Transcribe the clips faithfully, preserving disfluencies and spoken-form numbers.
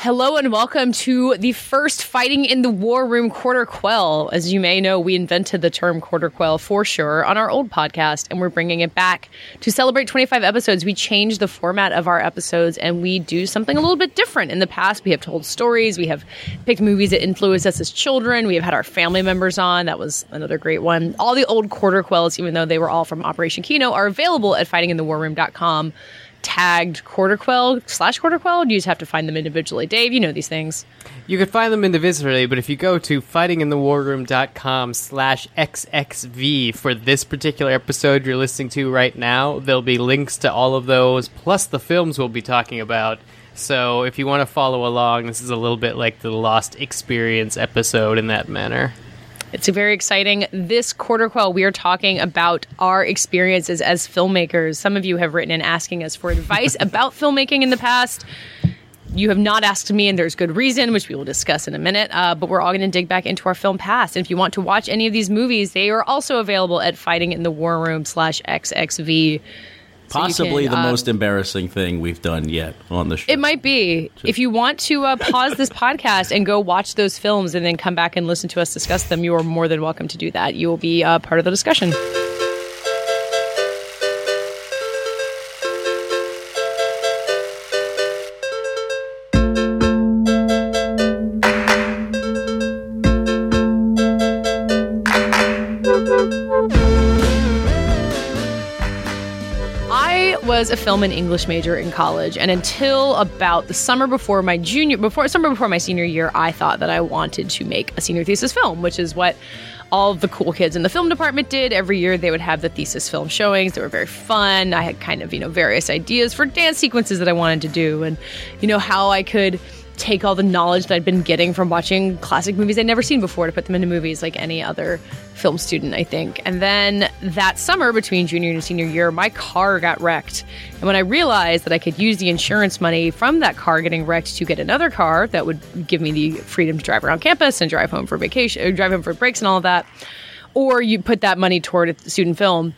Hello and welcome to the first Fighting in the War Room Quarter Quell. As you may know, we invented the term Quarter Quell for sure on our old podcast, and we're bringing it back to celebrate twenty-five episodes. We changed the format of our episodes, and we do something a little bit different. In the past, we have told stories, we have picked movies that influenced us as children, we have had our family members on. That was another great one. All the old Quarter Quells, even though they were all from Operation Kino, are available at fighting in the war room dot com. Tagged Quarter Quell slash Quarter Quell. You just have to find them individually. Dave, you know these things. You can find them individually, but if you go to fighting in the war room dot com slash X X V for this particular episode you're listening to right now, there'll be links to all of those, plus the films we'll be talking about. So if you want to follow along, this is a little bit like the Lost Experience episode in that manner. It's very exciting. This Quarter Quell, we are talking about our experiences as filmmakers. Some of you have written in asking us for advice about filmmaking in the past. You have not asked me, and there's good reason, which we will discuss in a minute. Uh, but we're all going to dig back into our film past. And if you want to watch any of these movies, they are also available at fighting in the war room slash X X V. So Possibly can, the um, most embarrassing thing we've done yet on the show. It might be. So. If you want to uh, pause this podcast and go watch those films and then come back and listen to us discuss them, you are more than welcome to do that. You will be uh, part of the discussion. Was a film and English major in college, and until about the summer before my junior before summer before my senior year, I thought that I wanted to make a senior thesis film, which is what all of the cool kids in the film department did. Every year they would have the thesis film showings. They were very fun. I had kind of, you know, various ideas for dance sequences that I wanted to do, and you know how I could take all the knowledge that I'd been getting from watching classic movies I'd never seen before to put them into movies like any other film student, I think. And then that summer between junior and senior year, my car got wrecked. And when I realized that I could use the insurance money from that car getting wrecked to get another car that would give me the freedom to drive around campus and drive home for vacation, or drive home for breaks and all of that, or you put that money toward a student film,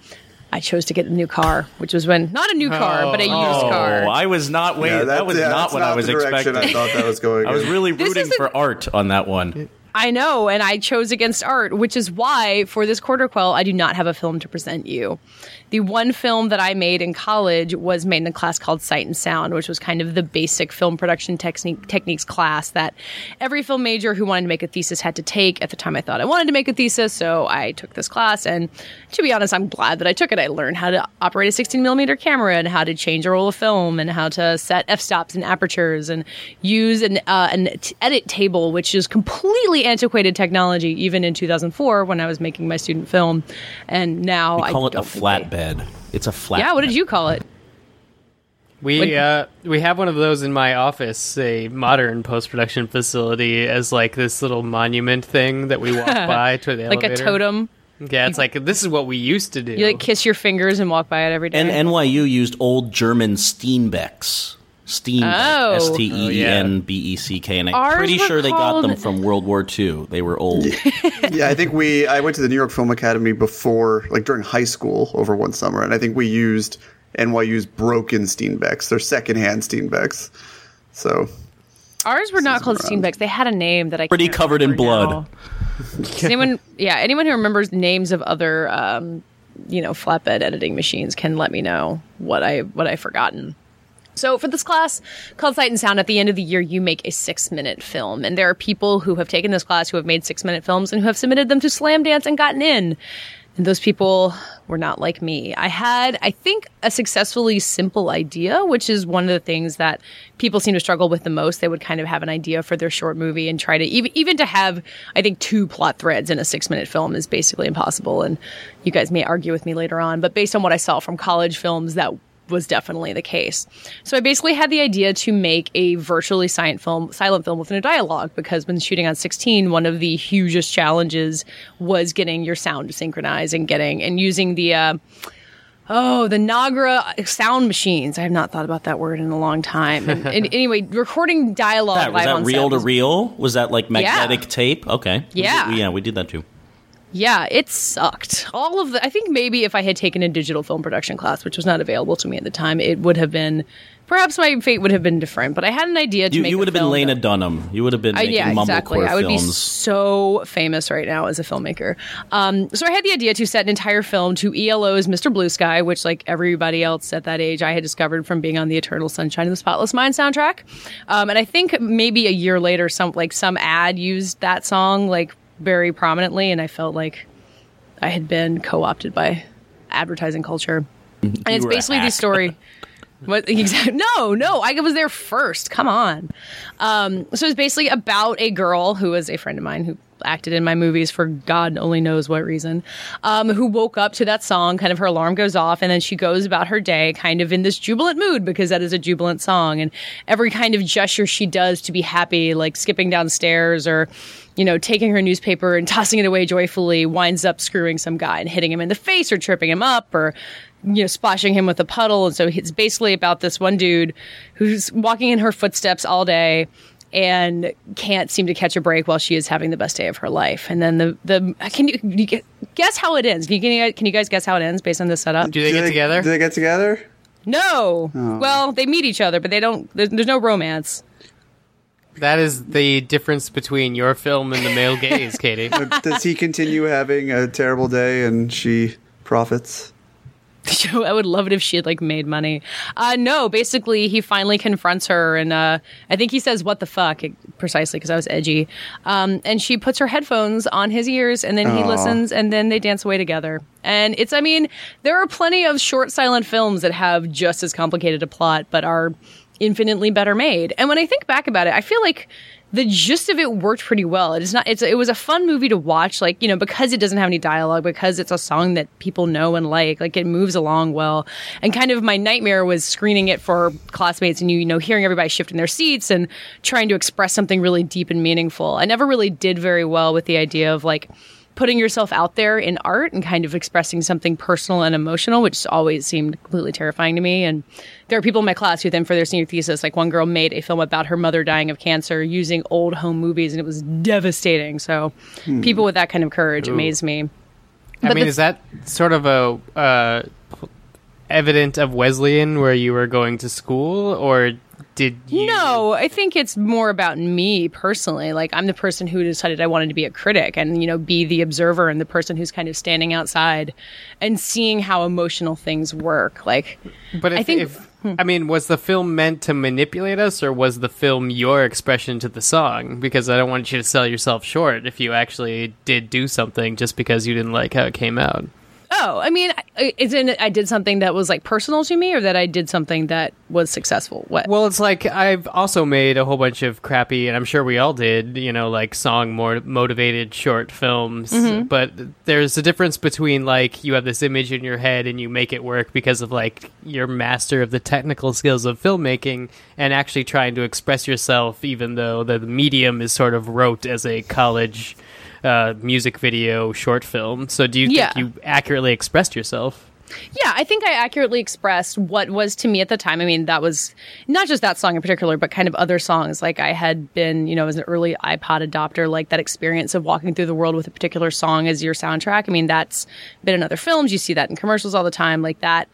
I chose to get a new car, which was when, not a new car, oh, but a used oh, car. I was not waiting. Yeah, that, that was yeah, not what not I was expecting. I thought that was going. I in. was really rooting for a, art on that one. I know, and I chose against art, which is why for this Quarter Quell, I do not have a film to present you. The one film that I made in college was made in a class called Sight and Sound, which was kind of the basic film production technique, techniques class that every film major who wanted to make a thesis had to take. At the time, I thought I wanted to make a thesis, so I took this class. And to be honest, I'm glad that I took it. I learned how to operate a sixteen millimeter camera and how to change a roll of film and how to set f-stops and apertures and use an, uh, an edit table, which is completely antiquated technology, even in two thousand four when I was making my student film. And now I call it a flatbed. It's a flat. Yeah, what did you call it? We uh, we have one of those in my office, a modern post-production facility, as like this little monument thing that we walk by to the elevator. Like a totem. Yeah, it's like, this is what we used to do. You like kiss your fingers and walk by it every day. And N Y U used old German Steenbecks. Steenbeck, S T E E N B E C K, and I'm Ours pretty sure they got them from World War Two. They were old. Yeah, I think we, I went to the New York Film Academy before, like during high school over one summer, and I think we used N Y U's broken Steenbecks. They're secondhand Steenbecks. So ours were not called Steenbecks. They had a name that I pretty can't covered in blood. anyone, yeah, anyone who remembers names of other, um, you know, flatbed editing machines can let me know what I what I've forgotten. So for this class called Sight and Sound, at the end of the year, you make a six-minute film. And there are people who have taken this class who have made six-minute films and who have submitted them to Slamdance and gotten in. And those people were not like me. I had, I think, a successfully simple idea, which is one of the things that people seem to struggle with the most. They would kind of have an idea for their short movie and try to, even, even to have, I think, two plot threads in a six-minute film is basically impossible. And you guys may argue with me later on. But based on what I saw from college films, that was definitely the case. So I basically had the idea to make a virtually silent film, silent film within a dialogue, because when shooting on sixteen, one of the hugest challenges was getting your sound to synchronize and getting and using the uh, oh the Nagra sound machines. I have not thought about that word in a long time. And, and anyway, recording dialogue that, was live that on reel set to was, reel? Was that like magnetic yeah. tape? Okay, yeah, we did, yeah, we did that too. Yeah, it sucked. All of the, I think maybe if I had taken a digital film production class, which was not available to me at the time, it would have been, perhaps my fate would have been different, but I had an idea to you, make you would a have film been Lena that, Dunham. You would have been making uh, yeah, Mumblecore exactly. films. I would be so famous right now as a filmmaker. Um, so I had the idea to set an entire film to E L O's Mister Blue Sky, which like everybody else at that age I had discovered from being on the Eternal Sunshine of the Spotless Mind soundtrack. Um, and I think maybe a year later, some like some ad used that song, like, very prominently, and I felt like I had been co-opted by advertising culture. And you it's basically the story. What exactly? No, no, I was there first. Come on. Um, so it's basically about a girl who is a friend of mine who acted in my movies for God only knows what reason, um, who woke up to that song, kind of her alarm goes off, and then she goes about her day kind of in this jubilant mood because that is a jubilant song, and every kind of gesture she does to be happy, like skipping downstairs or, you know, taking her newspaper and tossing it away joyfully, winds up screwing some guy and hitting him in the face or tripping him up or, you know, splashing him with a puddle. And so it's basically about this one dude who's walking in her footsteps all day and can't seem to catch a break while she is having the best day of her life. And then the the can you, can you guess how it ends? Can you, can you guys guess how it ends based on this setup? Do they do get they, together? Do they get together? No. Oh. Well, they meet each other, but they don't. There's, there's no romance. That is the difference between your film and the male gaze, Katey. Does he continue having a terrible day and she profits? I would love it if she had like made money. Uh, no, basically he finally confronts her, and uh, I think he says "what the fuck" precisely because I was edgy. Um, and she puts her headphones on his ears, and then he Aww. listens, and then they dance away together. And it's, I mean, there are plenty of short silent films that have just as complicated a plot, but are infinitely better made. And when I think back about it, I feel like the gist of it worked pretty well. It's not. It's. It was a fun movie to watch, like, you know, because it doesn't have any dialogue, because it's a song that people know and like. Like, it moves along well. And kind of my nightmare was screening it for classmates and you, you know, hearing everybody shift in their seats and trying to express something really deep and meaningful. I never really did very well with the idea of like putting yourself out there in art and kind of expressing something personal and emotional, which always seemed completely terrifying to me. And there are people in my class who then for their senior thesis, like one girl made a film about her mother dying of cancer using old home movies, and it was devastating. So hmm. people with that kind of courage Ooh. amaze me. But I mean, the- is that sort of a uh, evident of Wesleyan where you were going to school, or... Did you? No, I think it's more about me personally. Like, I'm the person who decided I wanted to be a critic and, you know, be the observer and the person who's kind of standing outside and seeing how emotional things work. Like, but if, I think, if, hmm. I mean, was the film meant to manipulate us, or was the film your expression to the song? Because I don't want you to sell yourself short if you actually did do something just because you didn't like how it came out. Oh, I mean, isn't I did something that was like personal to me, or that I did something that was successful? What? Well, it's like I've also made a whole bunch of crappy, and I'm sure we all did, you know, like song more motivated short films. Mm-hmm. But there's a difference between like you have this image in your head and you make it work because of like your master of the technical skills of filmmaking, and actually trying to express yourself, even though the medium is sort of rote as a college Uh, music video short film. So do you yeah. think you accurately expressed yourself? Yeah, I think I accurately expressed what was to me at the time. I mean, that was not just that song in particular, but kind of other songs. Like, I had been, you know, as an early iPod adopter, like that experience of walking through the world with a particular song as your soundtrack. I mean, that's been in other films. You see that in commercials all the time. Like, that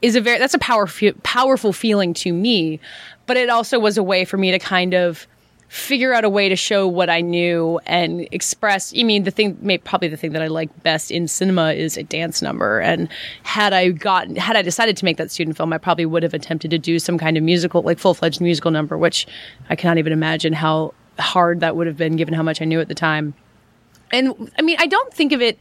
is a very, that's a powerful, powerful feeling to me. But it also was a way for me to kind of figure out a way to show what I knew and express. I mean, the thing, maybe, probably the thing that I like best in cinema is a dance number. And had I gotten, had I decided to make that student film, I probably would have attempted to do some kind of musical, like full-fledged musical number, which I cannot even imagine how hard that would have been given how much I knew at the time. And I mean, I don't think of it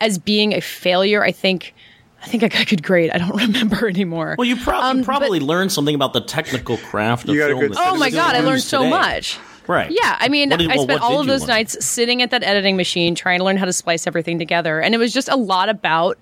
as being a failure. I think I think I could grade. I don't remember anymore. Well, you, prob- um, you probably but- learned something about the technical craft of film. Oh my God, I learned so today. much. Right. Yeah, I mean, did, I spent well, all of those learn? nights sitting at that editing machine trying to learn how to splice everything together. And it was just a lot about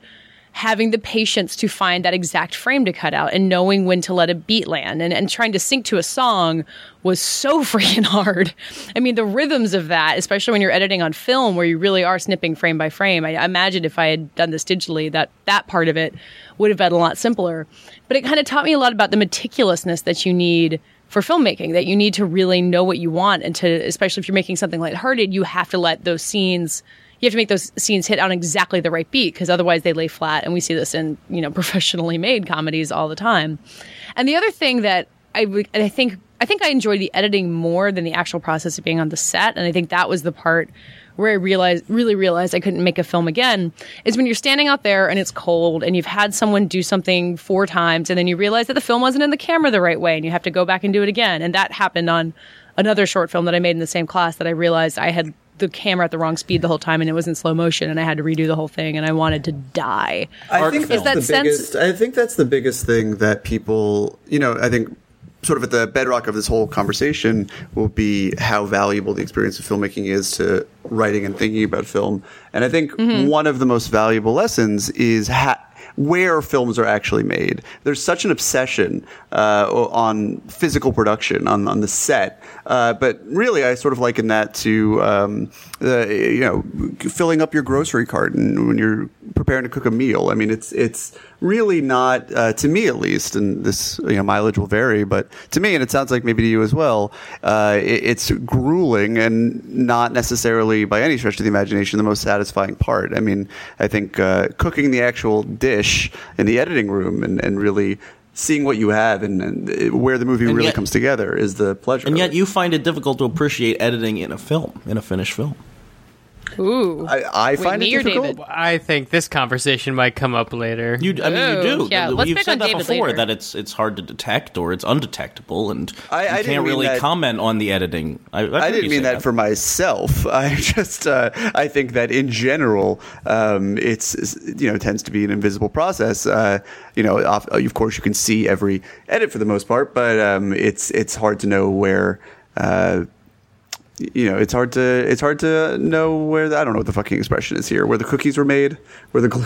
having the patience to find that exact frame to cut out and knowing when to let a beat land. And, and trying to sync to a song was so freaking hard. I mean, the rhythms of that, especially when you're editing on film where you really are snipping frame by frame. I, I imagine if I had done this digitally, that that part of it would have been a lot simpler. But it kind of taught me a lot about the meticulousness that you need for filmmaking, that you need to really know what you want. And to, especially if you're making something lighthearted, you have to let those scenes, you have to make those scenes hit on exactly the right beat, because otherwise they lay flat. And we see this in, you know, professionally made comedies all the time. And the other thing that I, I think, I think I enjoyed the editing more than the actual process of being on the set. And I think that was the part where I realized, really realized I couldn't make a film again, is when you're standing out there and it's cold and you've had someone do something four times and then you realize that the film wasn't in the camera the right way and you have to go back and do it again. And that happened on another short film that I made in the same class, that I realized I had the camera at the wrong speed the whole time and it was in slow motion and I had to redo the whole thing and I wanted to die. I think that's the biggest, I think that's the biggest thing that people, you know, I think sort of at the bedrock of this whole conversation will be how valuable the experience of filmmaking is to writing and thinking about film. And I think mm-hmm. one of the most valuable lessons is ha- where films are actually made. There's such an obsession uh, on physical production, on, on the set. Uh, but really, I sort of liken that to, um, uh, you know, filling up your grocery carton when you're preparing to cook a meal. I mean, it's it's... really not, uh, to me at least, and this, you know, mileage will vary, but to me, and it sounds like maybe to you as well, uh, it, it's grueling and not necessarily by any stretch of the imagination the most satisfying part. I mean, I think uh, cooking the actual dish in the editing room and, and really seeing what you have and, and where the movie and really yet, comes together is the pleasure. And yet you find it difficult to appreciate editing in a film, in a finished film. Ooh, I, I find it difficult. David. I think this conversation might come up later. You, I mean, Ooh, you do. Yeah, let's You've said that David before later. That it's it's hard to detect or it's undetectable, and I, you I can't really that, comment on the editing. I, I didn't mean that, that for myself. I just uh, I think that in general, um, it's, it's you know tends to be an invisible process. Uh, you know, off, of course, you can see every edit for the most part, but um, it's it's hard to know where. Uh, You know, it's hard to it's hard to know where the, I don't know what the fucking expression is here. Where the cookies were made, where the glue.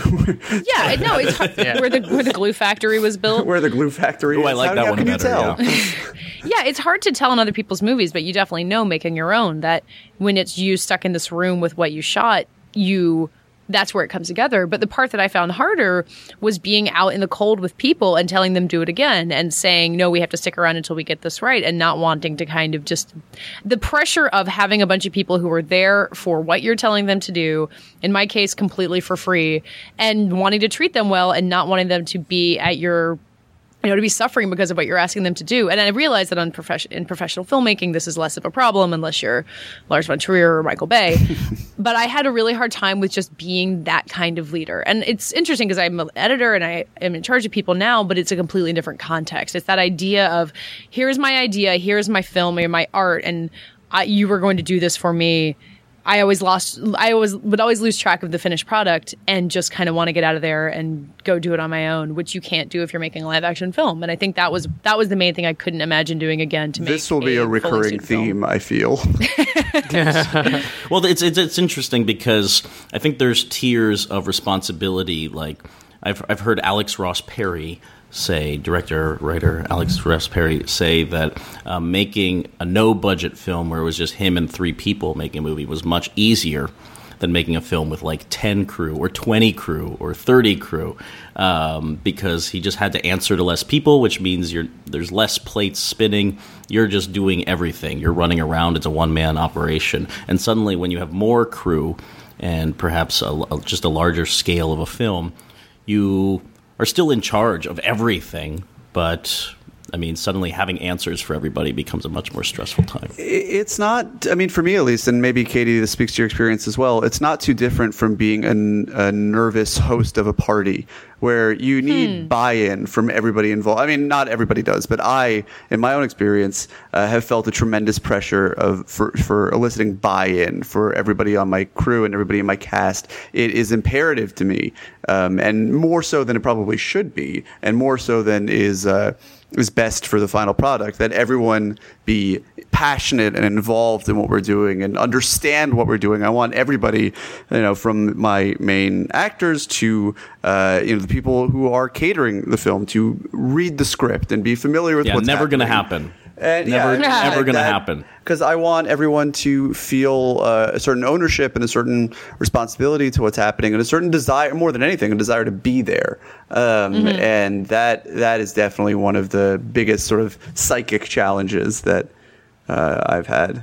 yeah, no, it's hard. Yeah. Where the where the glue factory was built. Where the glue factory. Oh, I like how, that how one can better. You tell? Yeah. Yeah, it's hard to tell in other people's movies, but you definitely know making your own that when it's you stuck in this room with what you shot, you. That's where it comes together. But the part that I found harder was being out in the cold with people and telling them do it again and saying, no, we have to stick around until we get this right, and not wanting to kind of just the pressure of having a bunch of people who are there for what you're telling them to do, in my case, completely for free, and wanting to treat them well and not wanting them to be at your, you know, to be suffering because of what you're asking them to do. And I realize that on prof- in professional filmmaking, this is less of a problem unless you're Lars von Trier or Michael Bay. But I had a really hard time with just being that kind of leader. And it's interesting because I'm an editor and I am in charge of people now, but it's a completely different context. It's that idea of here's my idea, here's my film, or my art, and I, you were going to do this for me. I always lost, I always would always lose track of the finished product and just kind of want to get out of there and go do it on my own, which you can't do if you're making a live action film. And I think that was that was the main thing I couldn't imagine doing again. To make this will be a, a recurring theme, film. I feel. Well, it's, it's it's interesting because I think there's tiers of responsibility. Like I've I've heard Alex Ross Perry say, director, writer Alex Ross Perry say that uh, making a no-budget film where it was just him and three people making a movie was much easier than making a film with like ten crew or twenty crew or thirty crew um, because he just had to answer to less people, which means you're, there's less plates spinning. You're just doing everything. You're running around. It's a one-man operation. And suddenly when you have more crew and perhaps a, a, just a larger scale of a film, you are still in charge of everything, but I mean, suddenly having answers for everybody becomes a much more stressful time. It's not, I mean, for me at least, and maybe Katey, this speaks to your experience as well, it's not too different from being an, a nervous host of a party where you need hmm. buy-in from everybody involved. I mean, not everybody does, but I, in my own experience, uh, have felt a tremendous pressure of for, for eliciting buy-in for everybody on my crew and everybody in my cast. It is imperative to me, um, and more so than it probably should be, and more so than is... Uh, is best for the final product, that everyone be passionate and involved in what we're doing and understand what we're doing. I want everybody, you know, from my main actors to uh, you know the people who are catering the film, to read the script and be familiar with yeah, what's never going to happen. And never, yeah, never going to happen. Because I want everyone to feel uh, a certain ownership and a certain responsibility to what's happening, and a certain desire, more than anything, a desire to be there. Um, mm-hmm. And that that is definitely one of the biggest sort of psychic challenges that uh, I've had.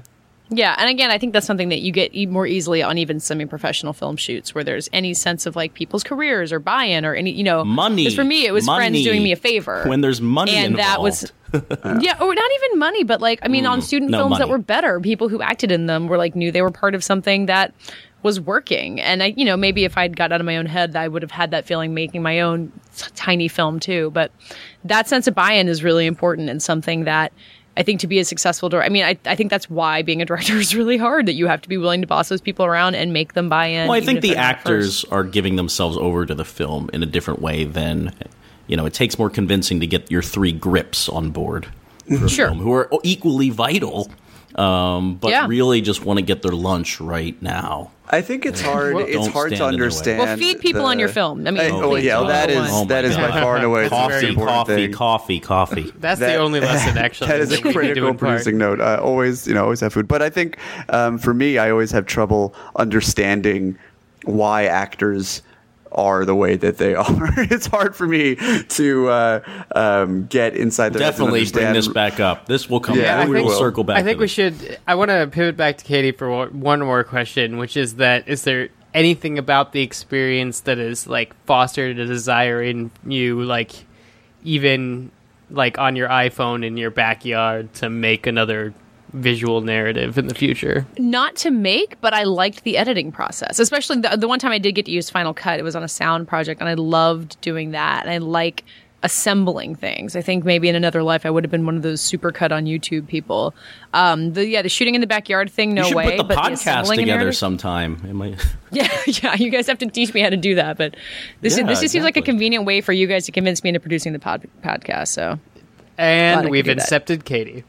Yeah, and again, I think that's something that you get e- more easily on even semi-professional film shoots, where there's any sense of like people's careers or buy-in or any, you know, money. Because for me, it was money. Friends doing me a favor when there's money and involved. That was. Yeah, or not even money, but like I mean, mm, on student no films money. That were better, people who acted in them were like knew they were part of something that was working, and I, you know, maybe if I'd got out of my own head, I would have had that feeling making my own t- tiny film too. But that sense of buy-in is really important and something that. I think to be a successful director, I mean, I, I think that's why being a director is really hard, that you have to be willing to boss those people around and make them buy in. Well, I think the actors are giving themselves over to the film in a different way than, you know, it takes more convincing to get your three grips on board for a sure. film, who are equally vital, um, but yeah. really just want to get their lunch right now. I think it's hard. Well, it's hard to understand. Well, feed people the, on your film. I mean, I, oh yeah, well, that is oh that God. is by far and away coffee, it's very important coffee, thing. coffee, coffee. That's that, the only lesson actually. That is a critical producing part. note. I always, you know, always have food. But I think um, for me, I always have trouble understanding why actors are the way that they are. It's hard for me to uh, um, get inside the definitely bring this back up. This will come yeah, back. I we think, will circle back. I think we this. should. I want to pivot back to Katey for one more question, which is that is there anything about the experience that is like fostered a desire in you, like even like on your iPhone in your backyard, to make another visual narrative in the future? Not to make, but I liked the editing process, especially the, the one time I did get to use Final Cut. It was on a sound project, and I loved doing that, and I like assembling things. I think maybe in another life I would have been one of those super cut on YouTube people. Um, the yeah, the shooting in the backyard thing, no way. You should put the podcast together sometime. Am I- yeah, yeah. You guys have to teach me how to do that, but this yeah, is, this just exactly. seems like a convenient way for you guys to convince me into producing the pod- podcast. So, and we've incepted Katey.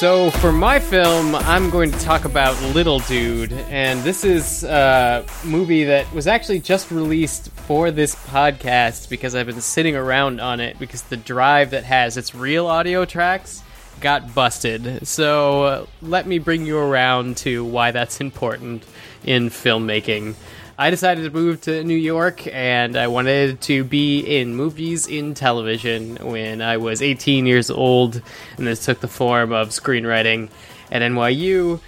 So for my film, I'm going to talk about Little Dude, and this is a movie that was actually just released for this podcast because I've been sitting around on it because the drive that has its real audio tracks got busted. So uh, let me bring you around to why that's important in filmmaking. I decided to move to New York, and I wanted to be in movies in television when I was eighteen years old, and this took the form of screenwriting at N Y U,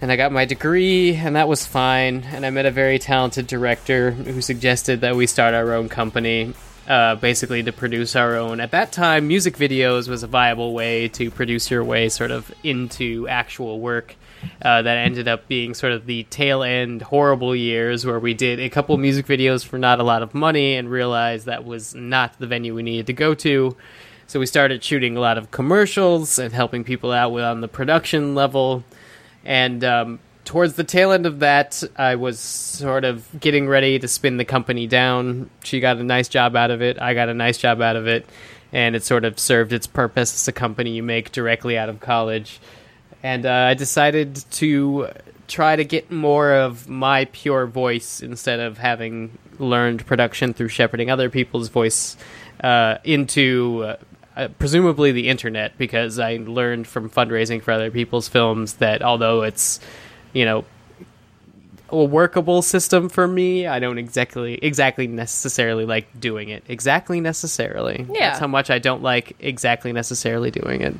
and I got my degree, and that was fine, and I met a very talented director who suggested that we start our own company, uh, basically to produce our own. At that time, music videos was a viable way to produce your way sort of into actual work. Uh, that ended up being sort of the tail end horrible years where we did a couple music videos for not a lot of money and realized that was not the venue we needed to go to. So we started shooting a lot of commercials and helping people out with on the production level. And um, towards the tail end of that, I was sort of getting ready to spin the company down. She got a nice job out of it. I got a nice job out of it. And it sort of served its purpose as a company you make directly out of college. And uh, I decided to try to get more of my pure voice instead of having learned production through shepherding other people's voice uh, into uh, presumably the internet, because I learned from fundraising for other people's films that although it's, you know, a workable system for me, I don't exactly exactly necessarily like doing it. Exactly necessarily. Yeah. That's how much I don't like exactly necessarily doing it.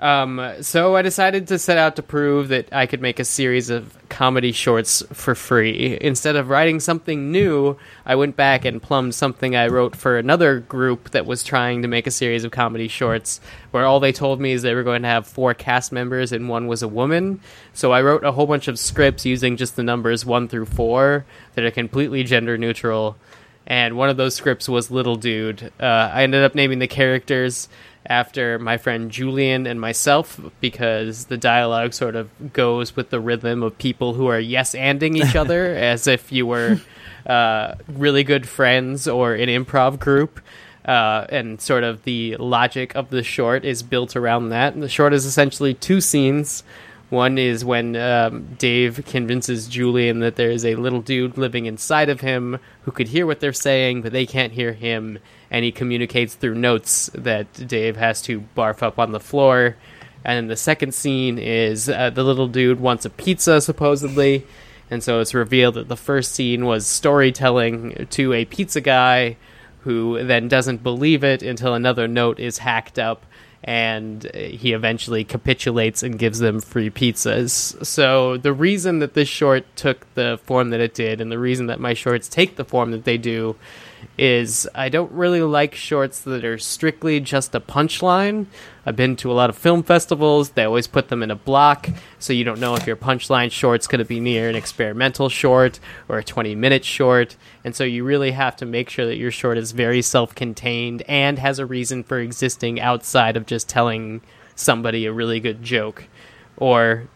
Um, so I decided to set out to prove that I could make a series of comedy shorts for free. Instead of writing something new, I went back and plumbed something I wrote for another group that was trying to make a series of comedy shorts, where all they told me is they were going to have four cast members and one was a woman. So I wrote a whole bunch of scripts using just the numbers one through four that are completely gender neutral. And one of those scripts was Little Dude. Uh, I ended up naming the characters after my friend Julian and myself, because the dialogue sort of goes with the rhythm of people who are yes-anding each other as if you were uh, really good friends or an improv group. Uh, and sort of the logic of the short is built around that. And the short is essentially two scenes. One is when um, Dave convinces Julian that there is a little dude living inside of him who could hear what they're saying, but they can't hear him, and he communicates through notes that Dave has to barf up on the floor. And then the second scene is uh, the little dude wants a pizza, supposedly, and so it's revealed that the first scene was storytelling to a pizza guy who then doesn't believe it until another note is hacked up, and he eventually capitulates and gives them free pizzas. So the reason that this short took the form that it did, and the reason that my shorts take the form that they do, is I don't really like shorts that are strictly just a punchline. I've been to a lot of film festivals. They always put them in a block, so you don't know if your punchline short's going to be near an experimental short or a twenty-minute short. And so you really have to make sure that your short is very self-contained and has a reason for existing outside of just telling somebody a really good joke. Or,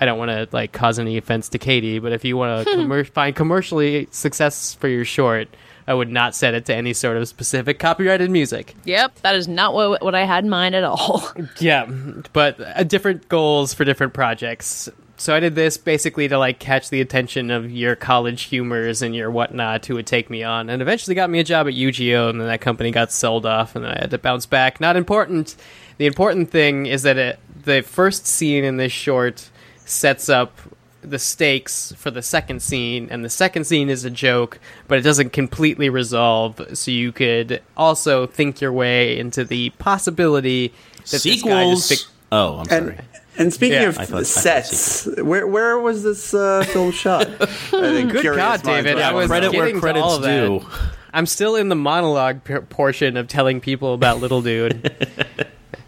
I don't want to like cause any offense to Katey, but if you want to commer- find commercially success for your short, I would not set it to any sort of specific copyrighted music. Yep, that is not what, what I had in mind at all. Yeah, but uh, different goals for different projects. So I did this basically to like catch the attention of your college humors and your whatnot who would take me on, and eventually got me a job at U G O, and then that company got sold off, and I had to bounce back. Not important. The important thing is that it, the first scene in this short sets up the stakes for the second scene, and the second scene is a joke, but it doesn't completely resolve, so you could also think your way into the possibility that sequels this guy just pick- oh I'm sorry and, and speaking yeah. of I thought, sets I where where was this uh, film shot? I think good God, David, I was credit where credit's due. I'm still in the monologue p- portion of telling people about Little Dude.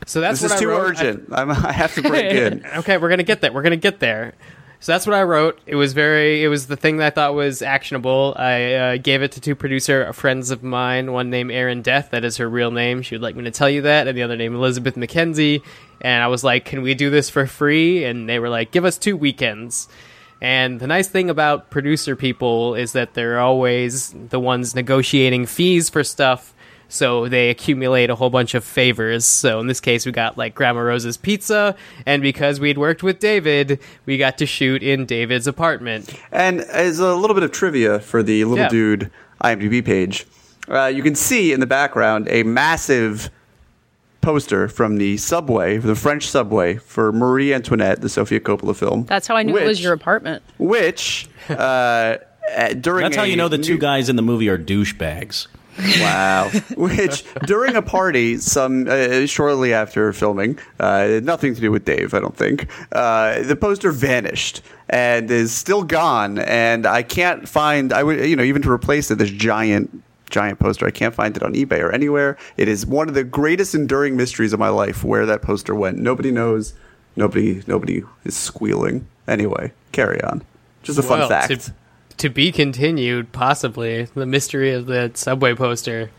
So that's this what is I too wrote. urgent I, I'm, I have to break in. Okay, we're gonna get that we're gonna get there So that's what I wrote. It was very. It was the thing that I thought was actionable. I uh, gave it to two producer friends of mine. One named Erin Death. That is her real name. She would like me to tell you that. And the other named Elizabeth McKenzie. And I was like, "Can we do this for free?" And they were like, "Give us two weekends." And the nice thing about producer people is that they're always the ones negotiating fees for stuff. So they accumulate a whole bunch of favors. So in this case, we got like Grandma Rose's pizza, and because we'd worked with David, we got to shoot in David's apartment. And as a little bit of trivia for the Little yeah. Dude IMDb page, uh, you can see in the background a massive poster from the subway, the French subway, for Marie Antoinette, the Sofia Coppola film. That's how I knew which, it was your apartment. Which uh, during that's how you know the two new- guys in the movie are douchebags. Wow. Which, during a party, some uh, shortly after filming, uh, nothing to do with Dave, I don't think, uh, the poster vanished and is still gone. And I can't find, I would, you know, even to replace it, this giant, giant poster, I can't find it on eBay or anywhere. It is one of the greatest enduring mysteries of my life where that poster went. Nobody knows. Nobody, nobody is squealing. Anyway, carry on. Just a fun well, fact. To- To be continued, possibly, the mystery of the subway poster.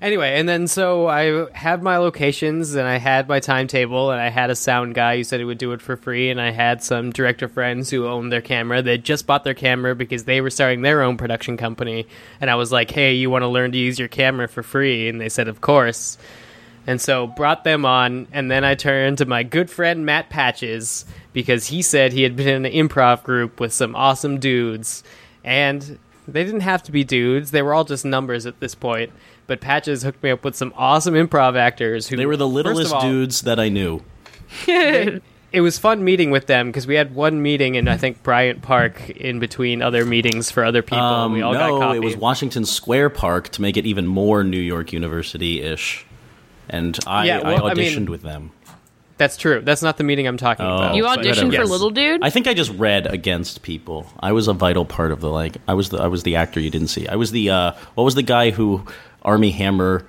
Anyway, and then so I had my locations, and I had my timetable, and I had a sound guy who said he would do it for free, and I had some director friends who owned their camera. They just bought their camera because they were starting their own production company, and I was like, hey, you want to learn to use your camera for free? And they said, of course. And so brought them on, and then I turned to my good friend Matt Patches, because he said he had been in an improv group with some awesome dudes. And they didn't have to be dudes. They were all just numbers at this point. But Patches hooked me up with some awesome improv actors. Who, they were the littlest all, dudes that I knew. They, it was fun meeting with them, because we had one meeting in, I think, Bryant Park in between other meetings for other people. Um, and we all no, got coffee. It was Washington Square Park to make it even more New York University-ish. And I, yeah, well, I auditioned I mean, with them. That's true. That's not the meeting I'm talking oh, about. You auditioned for Little Dude? I think I just read against people. I was a vital part of the, like, I was the I was the actor you didn't see. I was the, uh, what was the guy who, Army Hammer,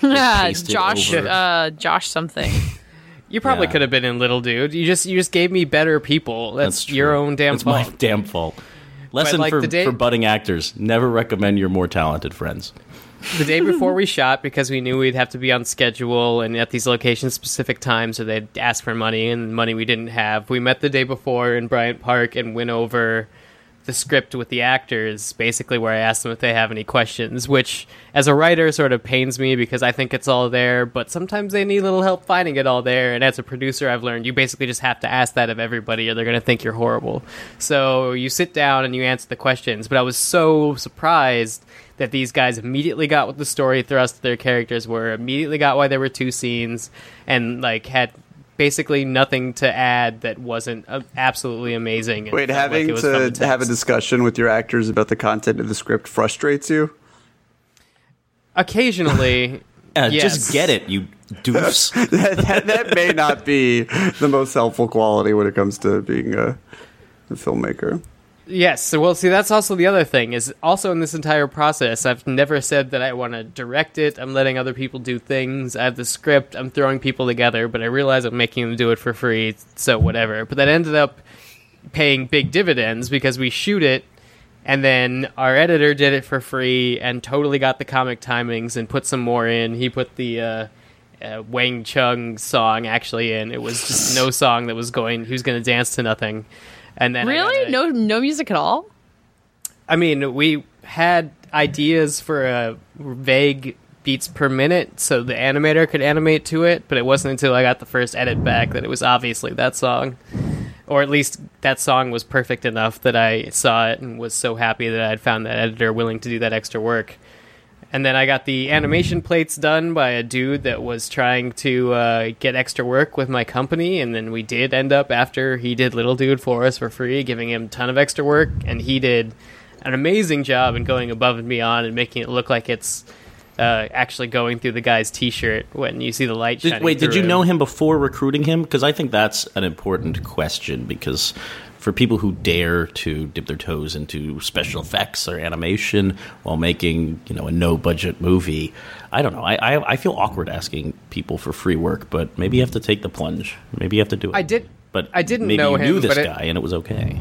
Josh, uh, Josh something. You probably yeah. could have been in Little Dude. You just you just gave me better people. That's, That's your own damn That's fault. That's my damn fault. Lesson like for, day- for budding actors. Never recommend your more talented friends. The day before we shot, because we knew we'd have to be on schedule and at these locations specific times, so they'd ask for money and money we didn't have. We met the day before in Bryant Park and went over the script with the actors, basically, where I asked them if they have any questions, which as a writer sort of pains me because I think it's all there, but sometimes they need a little help finding it all there. And as a producer, I've learned you basically just have to ask that of everybody or they're going to think you're horrible. So you sit down and you answer the questions. But I was so surprised that these guys immediately got what the story thrust their characters were, immediately got why there were two scenes, and like had basically nothing to add that wasn't uh, absolutely amazing. Wait, having like to have a discussion with your actors about the content of the script frustrates you? Occasionally, uh, yes. Just get it, you doofs. that, that, that may not be the most helpful quality when it comes to being a, a filmmaker. Yes, so well, see, that's also the other thing, is also in this entire process, I've never said that I want to direct it. I'm letting other people do things. I have the script. I'm throwing people together, but I realize I'm making them do it for free, so whatever. But that ended up paying big dividends because we shoot it, and then our editor did it for free and totally got the comic timings and put some more in. He put the... Uh, Uh, Wang Chung song actually in. It was just no song that was going, who's going to dance to nothing. And then really? I, I, no no music at all? I mean, we had ideas for a vague beats per minute so the animator could animate to it, but it wasn't until I got the first edit back that it was obviously that song. Or at least that song was perfect enough that I saw it and was so happy that I had found that editor willing to do that extra work. And then I got the animation plates done by a dude that was trying to uh, get extra work with my company. And then we did end up, after he did Little Dude for us for free, giving him a ton of extra work. And he did an amazing job in going above and beyond and making it look like it's uh, actually going through the guy's T-shirt when you see the light did, shining Wait, through did you him. know him before recruiting him? Because I think that's an important question, because... for people who dare to dip their toes into special effects or animation while making, you know, a no-budget movie, I don't know. I, I I feel awkward asking people for free work, but maybe you have to take the plunge. Maybe you have to do it. I did, but I didn't maybe know you him. Knew this but it, guy, and it was okay.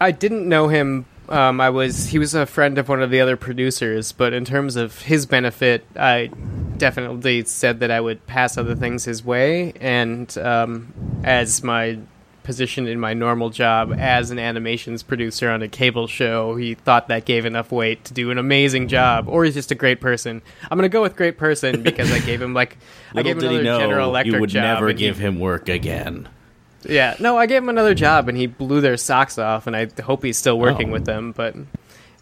I didn't know him. Um, I was he was a friend of one of the other producers, but in terms of his benefit, I definitely said that I would pass other things his way, and um, as my position in my normal job as an animations producer on a cable show, he thought that gave enough weight to do an amazing job, or he's just a great person. I'm gonna go with great person because I gave him like I gave him another General Electric job. You would never give him work again. Yeah, no, I gave him another job and he blew their socks off, and I hope he's still working oh. with them. But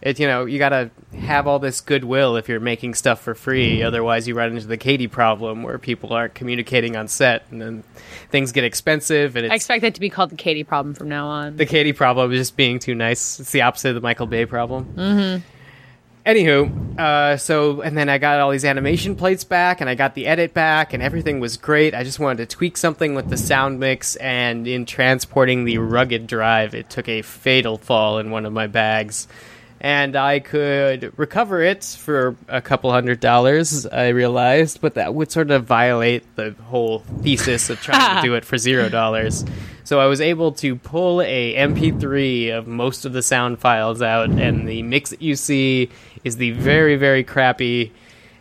it, you know, you gotta have all this goodwill if you're making stuff for free. Otherwise, you run into the Katey problem where people aren't communicating on set, and then things get expensive. And it's, I expect that to be called the Katey problem from now on. The Katey problem is just being too nice. It's the opposite of the Michael Bay problem. Mm-hmm. Anywho, uh, so, and then I got all these animation plates back, and I got the edit back, and everything was great. I just wanted to tweak something with the sound mix, and in transporting the rugged drive, it took a fatal fall in one of my bags. And I could recover it for a couple hundred dollars, I realized, but that would sort of violate the whole thesis of trying to do it for zero dollars. So I was able to pull a M P three of most of the sound files out, and the mix that you see is the very, very crappy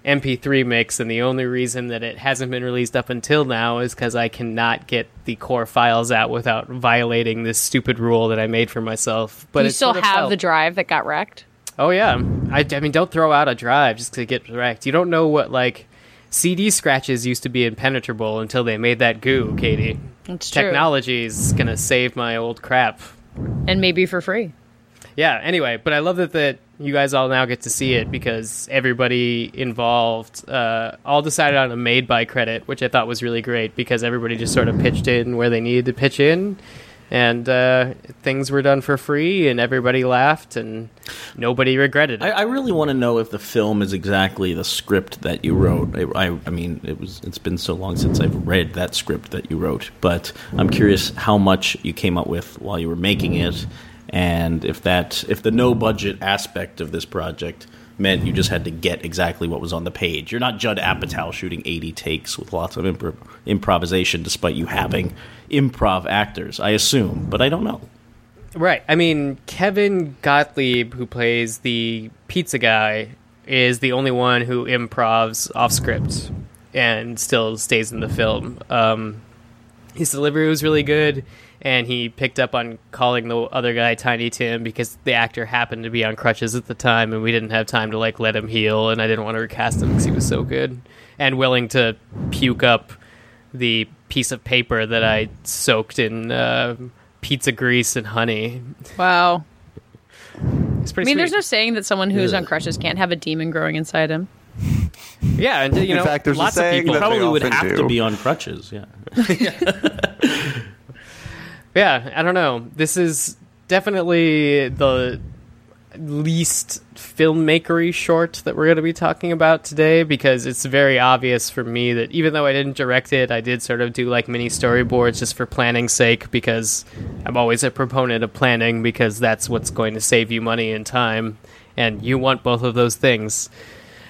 M P three mix, and the only reason that it hasn't been released up until now is because I cannot get the core files out without violating this stupid rule that I made for myself. But you still sort of have felt. The drive that got wrecked? Oh, yeah. I, I mean, don't throw out a drive just to get wrecked. You don't know what, like, C D scratches used to be impenetrable until they made that goo, Katey. That's true. Technology's going to save my old crap. And maybe for free. Yeah, anyway, but I love that the... you guys all now get to see it because everybody involved uh, all decided on a made-by credit, which I thought was really great because everybody just sort of pitched in where they needed to pitch in, and uh, things were done for free, and everybody laughed, and nobody regretted it. I, I really want to know if the film is exactly the script that you wrote. I, I, I mean, it was, it's been so long since I've read that script that you wrote, but I'm curious how much you came up with while you were making it, and if that, if the no-budget aspect of this project meant you just had to get exactly what was on the page. You're not Judd Apatow shooting eighty takes with lots of impro- improvisation despite you having improv actors, I assume, but I don't know. Right. I mean, Kevin Gottlieb, who plays the pizza guy, is the only one who improvs off script and still stays in the film. Um, his delivery was really good, and he picked up on calling the other guy Tiny Tim because the actor happened to be on crutches at the time, and we didn't have time to like let him heal, and I didn't want to recast him because he was so good. And willing to puke up the piece of paper that I soaked in uh, pizza grease and honey. Wow. It's pretty I mean, sweet. There's no saying that someone who's Ugh. on crutches can't have a demon growing inside him. Yeah, and you know, in fact, there's lots of people probably would have do. to be on crutches. Yeah. Yeah, I don't know. This is definitely the least filmmakery short that we're going to be talking about today, because it's very obvious for me that even though I didn't direct it, I did sort of do like mini storyboards just for planning's sake, because I'm always a proponent of planning, because that's what's going to save you money and time, and you want both of those things.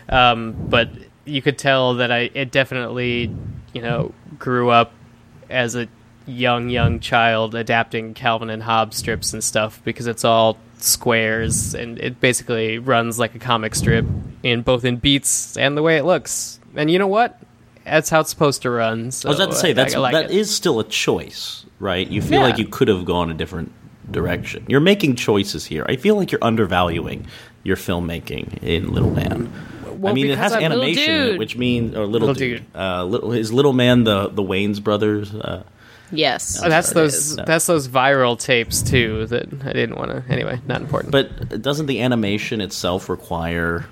Um, but you could tell that I it definitely, you know, grew up as a young, young child adapting Calvin and Hobbes strips and stuff, because it's all squares and it basically runs like a comic strip in both in beats and the way it looks. And you know what? That's how it's supposed to run. So I was about to say, that's, like that it. is still a choice, right? You feel yeah. like you could have gone a different direction. You're making choices here. I feel like you're undervaluing your filmmaking in Little Man. Well, I mean, it has I'm animation, which means or little, little dude. dude. Uh, little, is Little Man the the Wayans brothers? Uh, yes, oh, that's those no. that's those viral tapes too that I didn't want to. Anyway, not important. But doesn't the animation itself require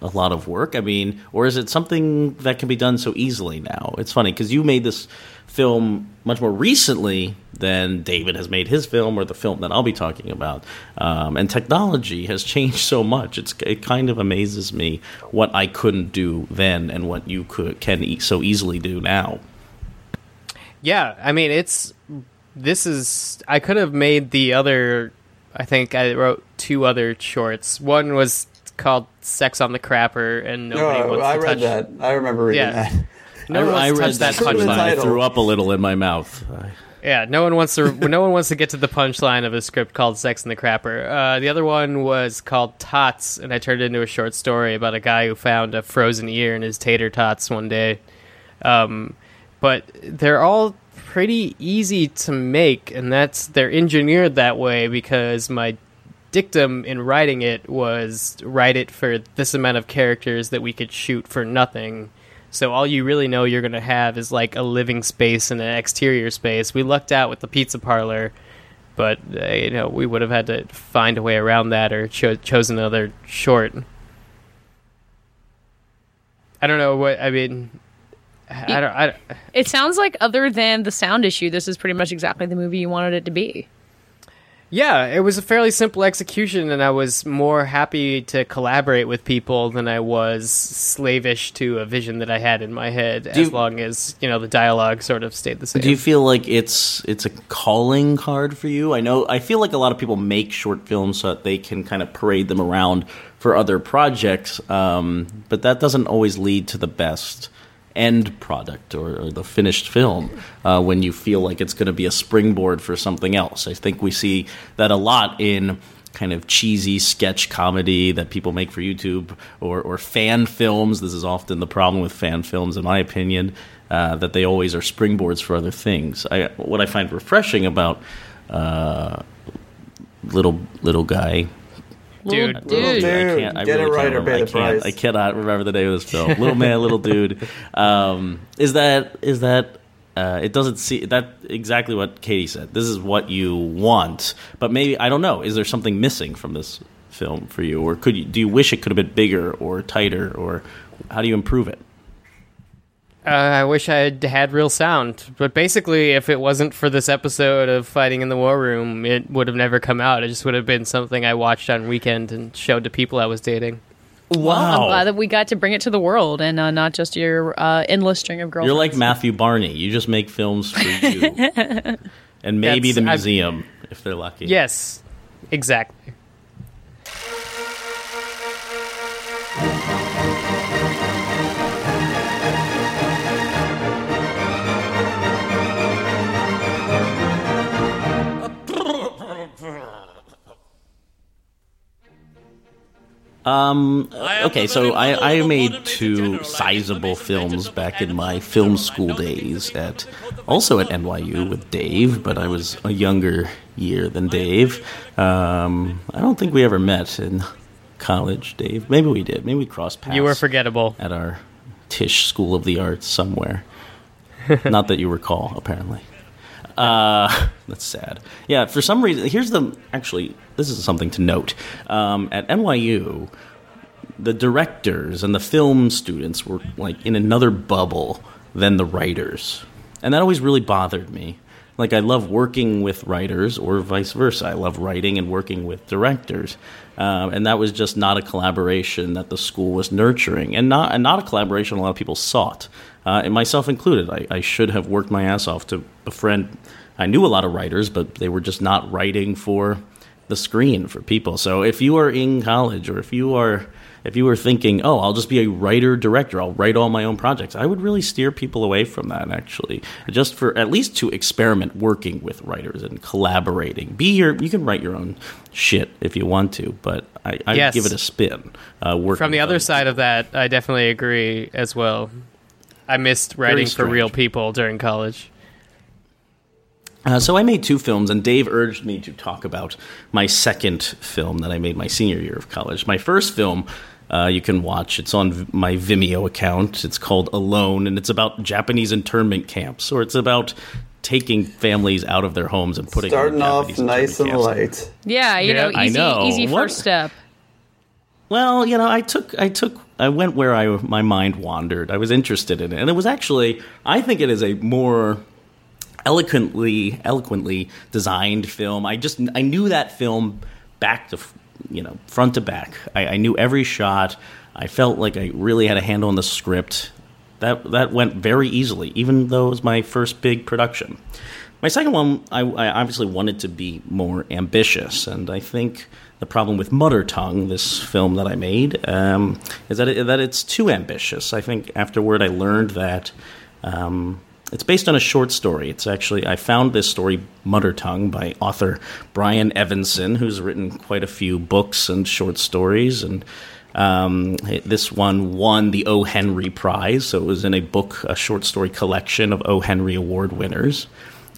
a lot of work? I mean, or is it something that can be done so easily now? It's funny because you made this film much more recently than David has made his film or the film that I'll be talking about. Um, and technology has changed so much. It's, it kind of amazes me what I couldn't do then and what you could can e- so easily do now. Yeah, I mean, it's this is I could have made the other. I think I wrote two other shorts. One was called Sex on the Crapper, and nobody no, wants I to touch it. I read that. I remember reading yeah. that. No one I, wants I to read that punchline. I threw up a little in my mouth. Yeah, no one wants to. No one wants to get to the punchline of a script called "Sex in the Crapper." Uh, the other one was called "Tots," and I turned it into a short story about a guy who found a frozen ear in his tater tots one day. Um, but they're all pretty easy to make, and that's they're engineered that way because my dictum in writing it was write it for this amount of characters that we could shoot for nothing. So all you really know you're going to have is like a living space and an exterior space. We lucked out with the pizza parlor, but uh, you know we would have had to find a way around that or cho- chose another short. I don't know what I mean. I don't, I don't. It sounds like other than the sound issue, this is pretty much exactly the movie you wanted it to be. Yeah, it was a fairly simple execution, and I was more happy to collaborate with people than I was slavish to a vision that I had in my head, do as you, long as, you know, the dialogue sort of stayed the same. Do you feel like it's it's a calling card for you? I know I feel like a lot of people make short films so that they can kind of parade them around for other projects, um, but that doesn't always lead to the best end product or, or the finished film uh, when you feel like it's going to be a springboard for something else. I think we see that a lot in kind of cheesy sketch comedy that people make for YouTube or, or fan films. This is often the problem with fan films, in my opinion, uh, that they always are springboards for other things. I, what I find refreshing about uh, Little Little Guy... Dude, dude, little dude. I can't, I get really it right or pay the price. I cannot remember the name of this film. Little Man, Little Dude. Um, is that is that? Uh, it doesn't see that exactly what Katey said. This is what you want, but maybe I don't know. Is there something missing from this film for you, or could you, do you wish it could have been bigger or tighter, or how do you improve it? Uh, I wish I had had real sound, but basically if it wasn't for this episode of Fighting in the War Room, it would have never come out. It just would have been something I watched on weekend and showed to people I was dating. Wow. Well, I'm glad that we got to bring it to the world and uh, not just your uh, endless string of girlfriends. You're like Matthew Barney. You just make films for you. And maybe That's, the museum, I'm, if they're lucky. Yes, exactly. Ugh. Um, okay, so I, I made two sizable films back in my film school days, at also at N Y U with Dave, but I was a younger year than Dave. Um, I don't think we ever met in college, Dave. Maybe we did. Maybe we crossed paths. You were forgettable. At our Tisch School of the Arts somewhere. Not that you recall, apparently. Uh, that's sad. Yeah, for some reason, here's the, actually, this is something to note. Um, at N Y U, the directors and the film students were, like, in another bubble than the writers. And that always really bothered me. Like, I love working with writers, or vice versa. I love writing and working with directors. Um, and that was just not a collaboration that the school was nurturing, and not, and not a collaboration a lot of people sought. Uh, and myself included, I, I should have worked my ass off to befriend. I knew a lot of writers, but they were just not writing for the screen, for people. So if you are in college, or if you are if you are thinking, oh, I'll just be a writer-director, I'll write all my own projects, I would really steer people away from that, actually, just for at least to experiment working with writers and collaborating. Be your, you can write your own shit if you want to, but I, I'd yes. give it a spin. Uh, working from the other it. side of that, I definitely agree as well. I missed writing for real people during college. Uh, so I made two films, and Dave urged me to talk about my second film that I made my senior year of college. My first film, uh, you can watch. It's on my Vimeo account. It's called Alone, and it's about Japanese internment camps, or it's about taking families out of their homes and putting starting them in Japanese off nice and camps. Light. Yeah, you yeah, know, easy, know. easy first step. Well, you know, I took, I took, I went where I my mind wandered. I was interested in it, and it was actually, I think it is a more eloquently, eloquently designed film. I just, I knew that film back to, you know, front to back. I, I knew every shot. I felt like I really had a handle on the script. That that went very easily, even though it was my first big production. My second one, I, I obviously wanted to be more ambitious, and I think the problem with Mutter Tongue, this film that I made, um, is that it, that it's too ambitious. I think afterward I learned that um, it's based on a short story. It's actually, I found this story, Mutter Tongue, by author Brian Evenson, who's written quite a few books and short stories. And um, this one won the O. Henry Prize, so it was in a book, a short story collection of O. Henry Award winners.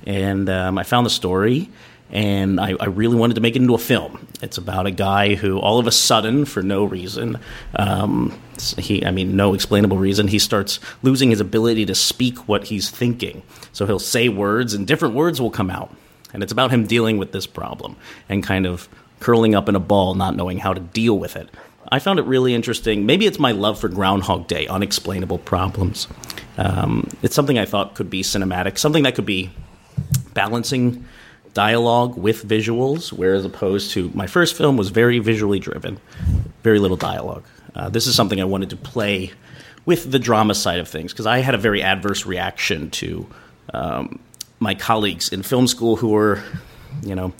And um, I found the story, and I, I really wanted to make it into a film. It's about a guy who, all of a sudden, for no reason, um, he I mean, no explainable reason, he starts losing his ability to speak what he's thinking. So he'll say words, and different words will come out. And it's about him dealing with this problem and kind of curling up in a ball, not knowing how to deal with it. I found it really interesting. Maybe it's my love for Groundhog Day, unexplainable problems. Um, it's something I thought could be cinematic, something that could be balancing dialogue with visuals, whereas opposed to my first film was very visually driven, very little dialogue. Uh, this is something I wanted to play with the drama side of things, because I had a very adverse reaction to um, my colleagues in film school who were, you know,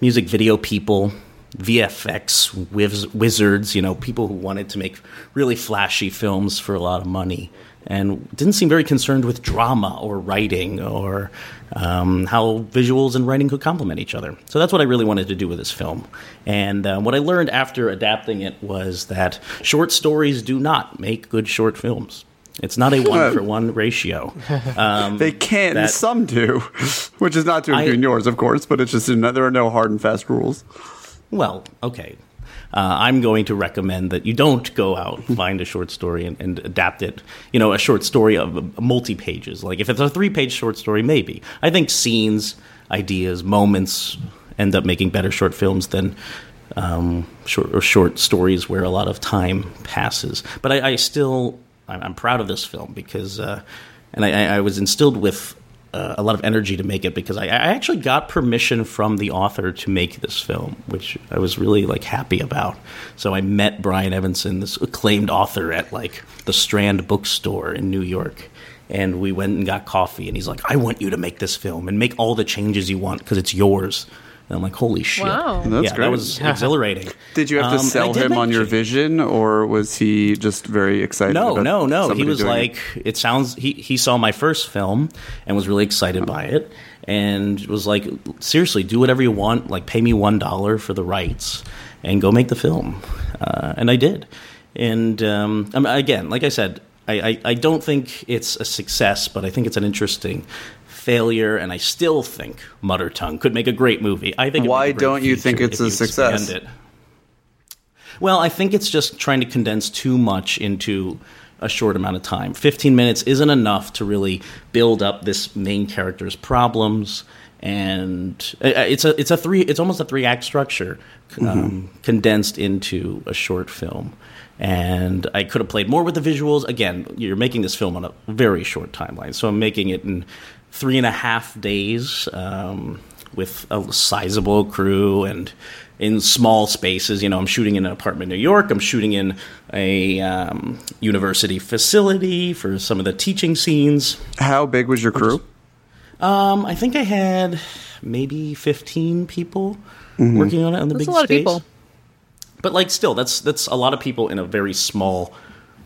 music video people, V F X wiz- wizards, you know, people who wanted to make really flashy films for a lot of money, and didn't seem very concerned with drama or writing or um, how visuals and writing could complement each other. So that's what I really wanted to do with this film. And uh, what I learned after adapting it was that short stories do not make good short films. It's not a one-for-one ratio. Um, they can. That, some do, which is not to include yours, of course, but it's just there are no hard and fast rules. Well, okay. Uh, I'm going to recommend that you don't go out and find a short story and, and adapt it. You know, a short story of uh, multi-pages. Like, if it's a three-page short story, maybe. I think scenes, ideas, moments end up making better short films than um, short, or short stories where a lot of time passes. But I, I still, I'm proud of this film because, uh, and I, I was instilled with a lot of energy to make it, because I, I actually got permission from the author to make this film, which I was really like happy about. So I met Brian Evenson, this acclaimed author, at like the Strand bookstore in New York, and we went and got coffee, and he's like, I want you to make this film and make all the changes you want because it's yours. And I'm like, holy shit. Wow. That's yeah, great. That was exhilarating. Did you have to um, sell him on your vision, or was he just very excited? No, about no, no. He was like, it, it sounds, he, he saw my first film and was really excited oh. by it. And was like, seriously, do whatever you want. Like, pay me one dollar for the rights. and go make the film. Uh, and I did. And um, I mean, again, like I said, I, I, I don't think it's a success, but I think it's an interesting failure, and I still think Mutter Tongue could make a great movie. I think. Why don't you think it's a success? It. Well, I think it's just trying to condense too much into a short amount of time. fifteen minutes isn't enough to really build up this main character's problems, and it's a it's a three it's almost a three act structure um, mm-hmm. condensed into a short film. And I could have played more with the visuals. Again, you're making this film on a very short timeline, so I'm making it in three and a half days um, with a sizable crew and in small spaces. You know, I'm shooting in an apartment in New York. I'm shooting in a um, university facility for some of the teaching scenes. How big was your crew? Um, I think I had maybe fifteen people mm-hmm. working on it on the that's big space. That's a lot of people. But like, still, that's that's a lot of people in a very small,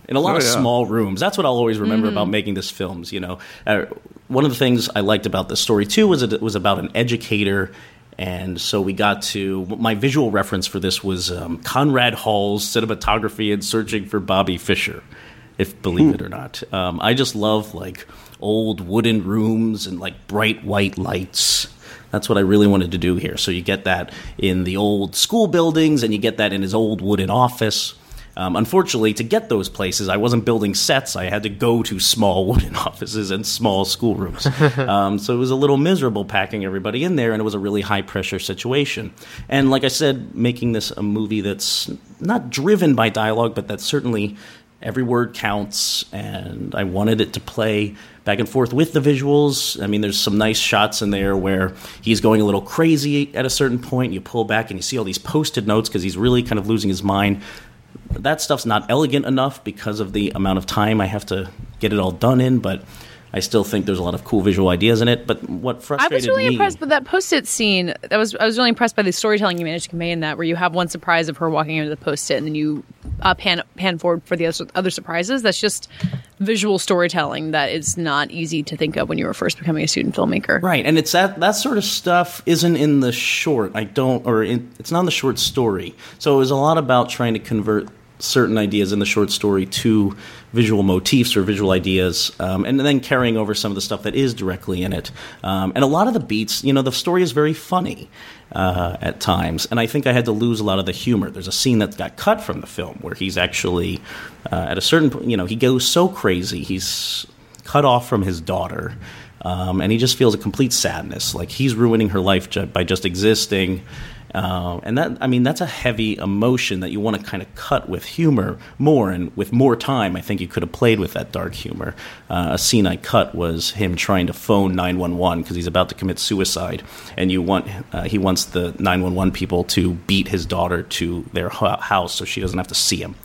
in a lot oh, of yeah. small rooms. That's what I'll always remember mm-hmm. about making these films. You know, uh, one of the things I liked about this story too was it was about an educator, and so we got to my visual reference for this was um, Conrad Hall's cinematography in Searching for Bobby Fischer, if believe mm. it or not. Um, I just love like old wooden rooms and like bright white lights. That's what I really wanted to do here. So you get that in the old school buildings, and you get that in his old wooden office. Um, unfortunately, to get those places, I wasn't building sets. I had to go to small wooden offices and small schoolrooms. um, so it was a little miserable packing everybody in there, and it was a really high-pressure situation. And like I said, making this a movie that's not driven by dialogue, but that certainly every word counts, and I wanted it to play back and forth with the visuals. I mean, there's some nice shots in there where he's going a little crazy at a certain point. You pull back and you see all these post-it notes because he's really kind of losing his mind. That stuff's not elegant enough because of the amount of time I have to get it all done in, but I still think there's a lot of cool visual ideas in it. But what frustrated me... I was really me, impressed with that post-it scene. That was I was really impressed by the storytelling you managed to convey in that, where you have one surprise of her walking into the post-it, and then you uh, pan, pan forward for the other surprises. That's just visual storytelling that is not easy to think of when you were first becoming a student filmmaker. Right, and it's that, that sort of stuff isn't in the short. I don't... or in, it's not in the short story. So it was a lot about trying to convert certain ideas in the short story to visual motifs or visual ideas, um, and then carrying over some of the stuff that is directly in it. Um, and a lot of the beats, you know, the story is very funny uh, at times, and I think I had to lose a lot of the humor. There's a scene that got cut from the film where he's actually, uh, at a certain point, you know, he goes so crazy, he's cut off from his daughter, um, and he just feels a complete sadness. Like, he's ruining her life ju- by just existing. Uh, and that, I mean, that's a heavy emotion that you want to kind of cut with humor more. And with more time, I think you could have played with that dark humor. Uh, a scene I cut was him trying to phone nine one one because he's about to commit suicide, and you want uh, he wants the nine one one people to beat his daughter to their house so she doesn't have to see him.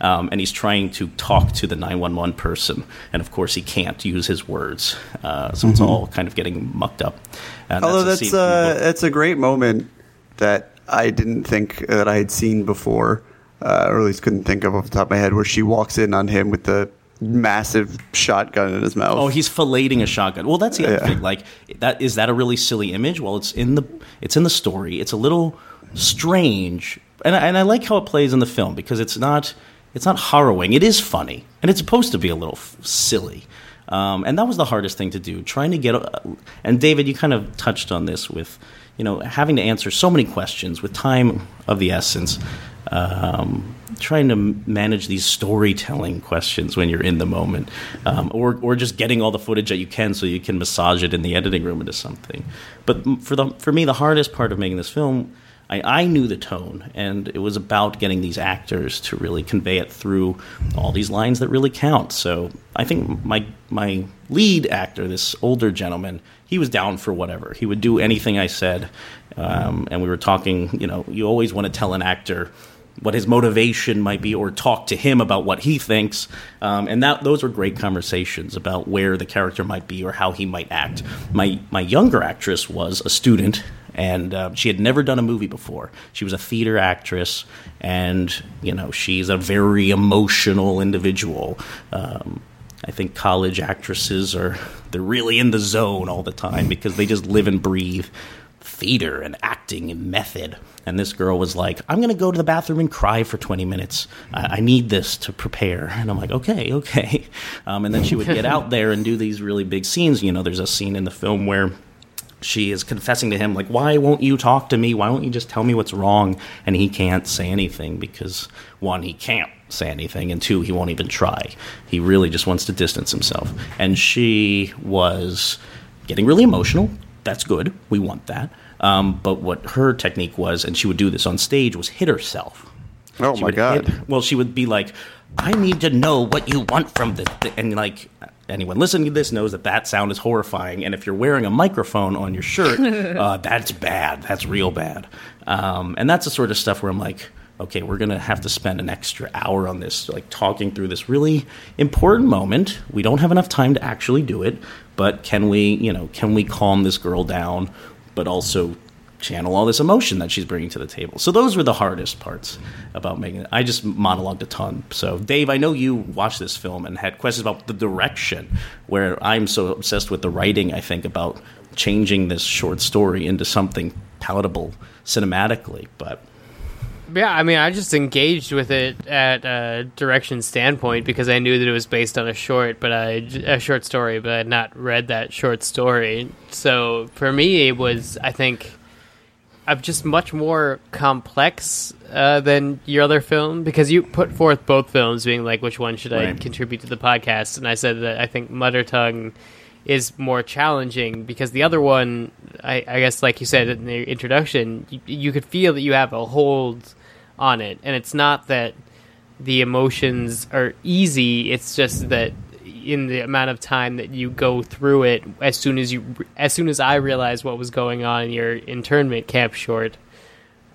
Um, and he's trying to talk to the nine one one person, and of course he can't use his words. Uh, so mm-hmm. it's all kind of getting mucked up. And Although that's, that's, a, that's a great moment that I didn't think that I had seen before, uh, or at least couldn't think of off the top of my head, where she walks in on him with the massive shotgun in his mouth. Oh, he's filleting a shotgun. Well, that's the other yeah. thing. Like, that is that a really silly image? Well, it's in the it's in the story. It's a little strange, and I, and I like how it plays in the film because it's not it's not harrowing. It is funny, and it's supposed to be a little f- silly. Um, and that was the hardest thing to do, trying to get. Uh, and David, you kind of touched on this with, you know, having to answer so many questions with time of the essence, um, trying to manage these storytelling questions when you're in the moment, um, or or just getting all the footage that you can so you can massage it in the editing room into something. But for the for me, the hardest part of making this film, I, I knew the tone, and it was about getting these actors to really convey it through all these lines that really count. So I think my my lead actor, this older gentleman, he was down for whatever. He would do anything I said, um, and we were talking, you know, you always want to tell an actor what his motivation might be or talk to him about what he thinks, um, and that those were great conversations about where the character might be or how he might act. My, my younger actress was a student, and uh, she had never done a movie before. She was a theater actress, and, you know, she's a very emotional individual. Um, I think college actresses are, they're really in the zone all the time because they just live and breathe theater and acting and method. And this girl was like, I'm going to go to the bathroom and cry for twenty minutes. I, I need this to prepare. And I'm like, okay, okay. Um, and then she would get out there and do these really big scenes. You know, there's a scene in the film where she is confessing to him, like, why won't you talk to me? Why won't you just tell me what's wrong? And he can't say anything because, one, he can't say anything, and two, he won't even try. He really just wants to distance himself. And she was getting really emotional. That's good. We want that. Um, but what her technique was, and she would do this on stage, was hit herself. Oh, she my God. Hit, well, she would be like, I need to know what you want from this. And, like, anyone listening to this knows that that sound is horrifying. And if you're wearing a microphone on your shirt, uh, that's bad. That's real bad. Um, and that's the sort of stuff where I'm like, okay, we're going to have to spend an extra hour on this, like talking through this really important moment. We don't have enough time to actually do it, but can we, you know, can we calm this girl down, but also channel all this emotion that she's bringing to the table? So those were the hardest parts about making it. I just monologued a ton. So Dave, I know you watched this film and had questions about the direction, where I'm so obsessed with the writing, I think, about changing this short story into something palatable cinematically, but... Yeah, I mean, I just engaged with it at a direction standpoint because I knew that it was based on a short, but I, a short story, but I had not read that short story. So for me, it was, I think, I'm just much more complex uh, than your other film, because you put forth both films being like, which one should right. I contribute to the podcast? And I said that I think Mutter Tongue is more challenging because the other one, I, I guess, like you said in the introduction, you, you could feel that you have a hold on it, and it's not that the emotions are easy. It's just that in the amount of time that you go through it, as soon as you, as soon as I realized what was going on in your internment camp short,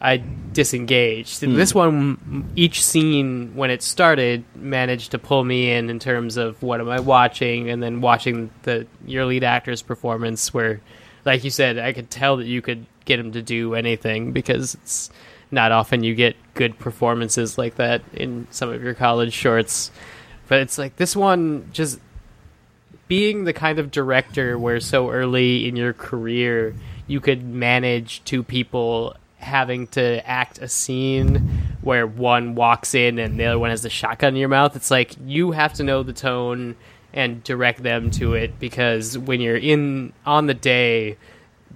I disengaged. Mm. This one, each scene when it started managed to pull me in in terms of what am I watching, and then watching the your lead actor's performance where, like you said, I could tell that you could get him to do anything because it's not often you get good performances like that in some of your college shorts. But it's like this one, just being the kind of director where so early in your career you could manage two people having to act a scene where one walks in and the other one has the shotgun in your mouth. It's like you have to know the tone and direct them to it, because when you're in on the day,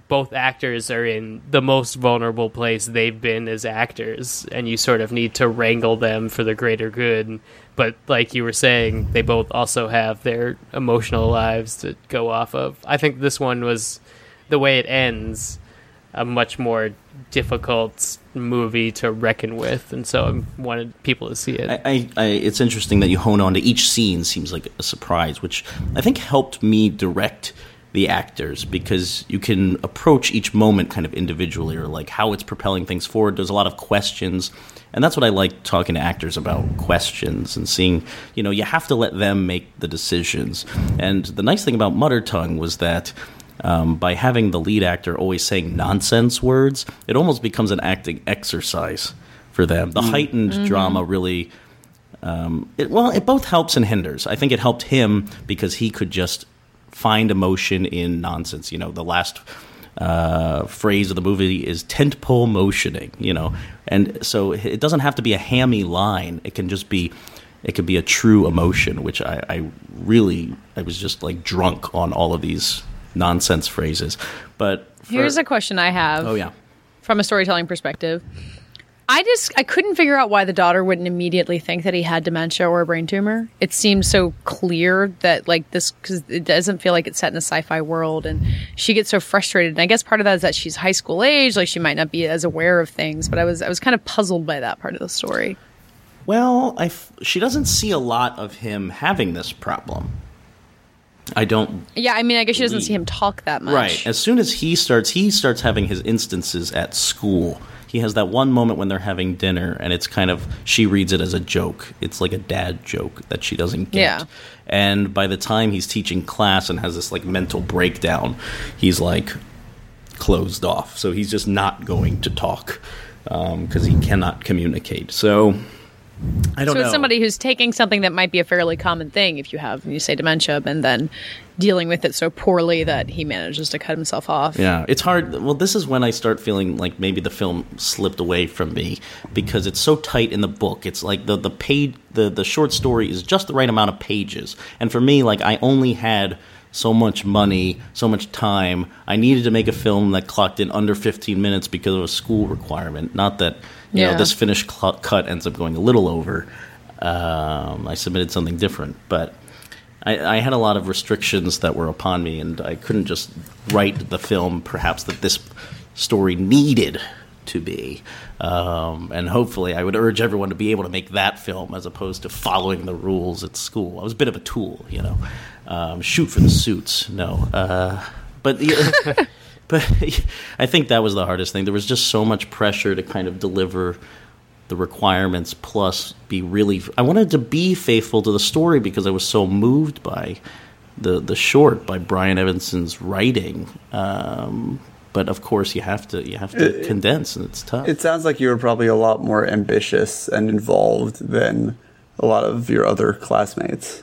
both actors are in the most vulnerable place they've been as actors, and you sort of need to wrangle them for the greater good. But like you were saying, they both also have their emotional lives to go off of. I think this one was, the way it ends, a much more difficult movie to reckon with, and so I wanted people to see it. I, I, I, it's interesting that you hone on to each scene. Seems like a surprise, which I think helped me direct the actors, because you can approach each moment kind of individually, or like how it's propelling things forward. There's a lot of questions, and that's what I like talking to actors about, questions and seeing, you know, you have to let them make the decisions. And the nice thing about Mutter Tongue was that Um, by having the lead actor always saying nonsense words, it almost becomes an acting exercise for them. The heightened mm-hmm. drama really, um, it, well, it both helps and hinders. I think it helped him because he could just find emotion in nonsense. You know, the last uh, phrase of the movie is tentpole motioning, you know. And so it doesn't have to be a hammy line. It can just be... It could be a true emotion, which I, I really, I was just like drunk on all of these nonsense phrases. But for, here's a question I have. Oh yeah. From a storytelling perspective, I just I couldn't figure out why the daughter wouldn't immediately think that he had dementia or a brain tumor. It seems so clear that like this, because it doesn't feel like it's set in a sci-fi world, and she gets so frustrated. And I guess part of that is that she's high school age, like she might not be as aware of things. But I was I was kind of puzzled by that part of the story. Well, I f- she doesn't see a lot of him having this problem. I don't... Yeah, I mean, I guess she doesn't see him talk that much. Right. As soon as he starts, he starts having his instances at school. He has that one moment when they're having dinner, and it's kind of... She reads it as a joke. It's like a dad joke that she doesn't get. Yeah. And by the time he's teaching class and has this, like, mental breakdown, he's, like, closed off. So he's just not going to talk um, because he cannot communicate. So... I don't know. So it's somebody who's taking something that might be a fairly common thing if you have, you say, dementia, and then dealing with it so poorly that he manages to cut himself off. Yeah, it's hard. Well, this is when I start feeling like maybe the film slipped away from me, because it's so tight in the book. It's like the the page, the, the short story is just the right amount of pages. And for me, like, I only had so much money, so much time. I needed to make a film that clocked in under fifteen minutes because of a school requirement. Not that, you yeah. know, this finished cl- cut ends up going a little over. Um, I submitted something different. But I, I had a lot of restrictions that were upon me, and I couldn't just write the film perhaps that this story needed to be. Um, and hopefully I would urge everyone to be able to make that film as opposed to following the rules at school. I was a bit of a tool, you know. Um, shoot for the suits. No. Uh, but yeah, but I think that was the hardest thing. There was just so much pressure to kind of deliver the requirements, plus be really... I wanted to be faithful to the story because I was so moved by the, the short, by Brian Evanson's writing. Um, but, of course, you have to you have to it, condense, and it's tough. It sounds like you were probably a lot more ambitious and involved than a lot of your other classmates.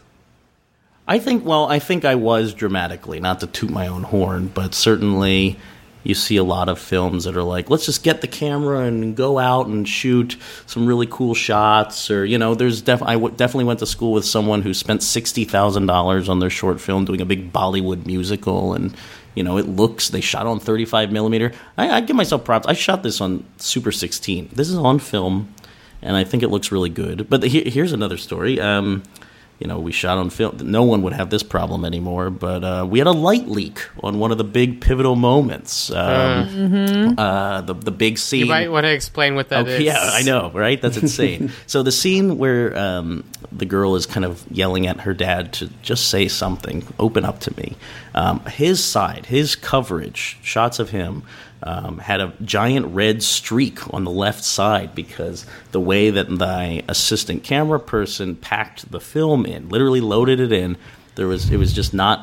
I think, well, I think I was dramatically, not to toot my own horn, but certainly you see a lot of films that are like, let's just get the camera and go out and shoot some really cool shots. Or, you know, there's def- I w- definitely went to school with someone who spent sixty thousand dollars on their short film doing a big Bollywood musical. And, you know, it looks, they shot on thirty-five millimeter. I, I give myself props. I shot this on Super sixteen. This is on film, and I think it looks really good. But the, he- here's another story. Um... You know, we shot on film. No one would have this problem anymore, but uh, we had a light leak on one of the big pivotal moments. Um, uh, mm-hmm. uh, the the big scene. You might want to explain what that oh, is. Yeah, I know, right? That's insane. So the scene where um, the girl is kind of yelling at her dad to just say something, open up to me. Um, his side, his coverage, shots of him, Um, had a giant red streak on the left side because the way that the assistant camera person packed the film in, literally loaded it in, there was it was just not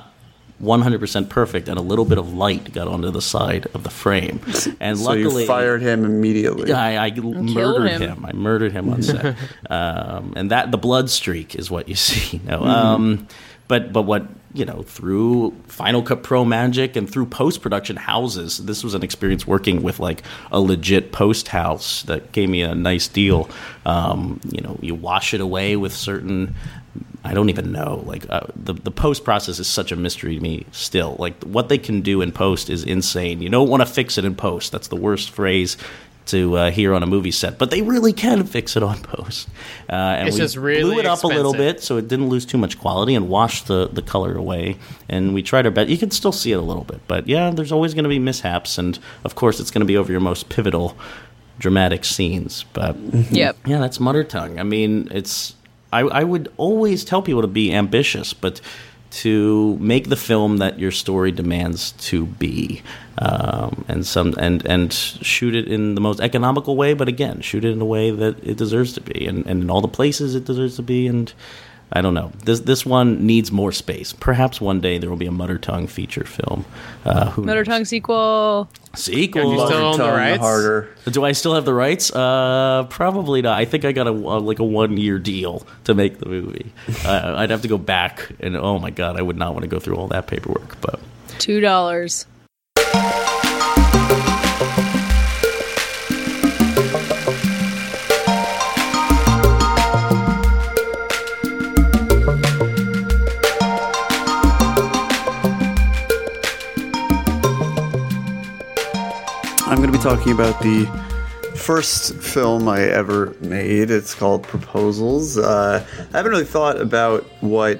one hundred percent perfect, and a little bit of light got onto the side of the frame. And so luckily, you fired him immediately. I, I murdered him. him. I murdered him on set. um, and that the blood streak is what you see. No, um, but but what. You know, through Final Cut Pro magic and through post-production houses. This was an experience working with, like, a legit post house that gave me a nice deal. Um, you know, you wash it away with certain... I don't even know. Like, uh, the, the post process is such a mystery to me still. Like, what they can do in post is insane. You don't want to fix it in post. That's the worst phrase to uh, hear on a movie set. But they really can fix it on post. Uh, and it's we just really blew it up expensive. A little bit so it didn't lose too much quality, and washed the, the color away. And we tried our best. You can still see it a little bit. But, yeah, there's always going to be mishaps. And, of course, it's going to be over your most pivotal dramatic scenes. But, yep. yeah, that's Mutter Tongue. I mean, it's... I, I would always tell people to be ambitious, but to make the film that your story demands to be, um, and some and and shoot it in the most economical way. But again, shoot it in a way that it deserves to be, and, and in all the places it deserves to be. And I don't know. This this one needs more space. Perhaps one day there will be a Mutter Tongue feature film. Uh, Mutter Tongue sequel. Sequel. Do you still own the rights? Harder. Do I still have the rights? Uh, probably not. I think I got a, a like a one year deal to make the movie. uh, I'd have to go back, and oh my god, I would not want to go through all that paperwork. But two dollars. I'm going to be talking about the first film I ever made. It's called Proposals. Uh, I haven't really thought about what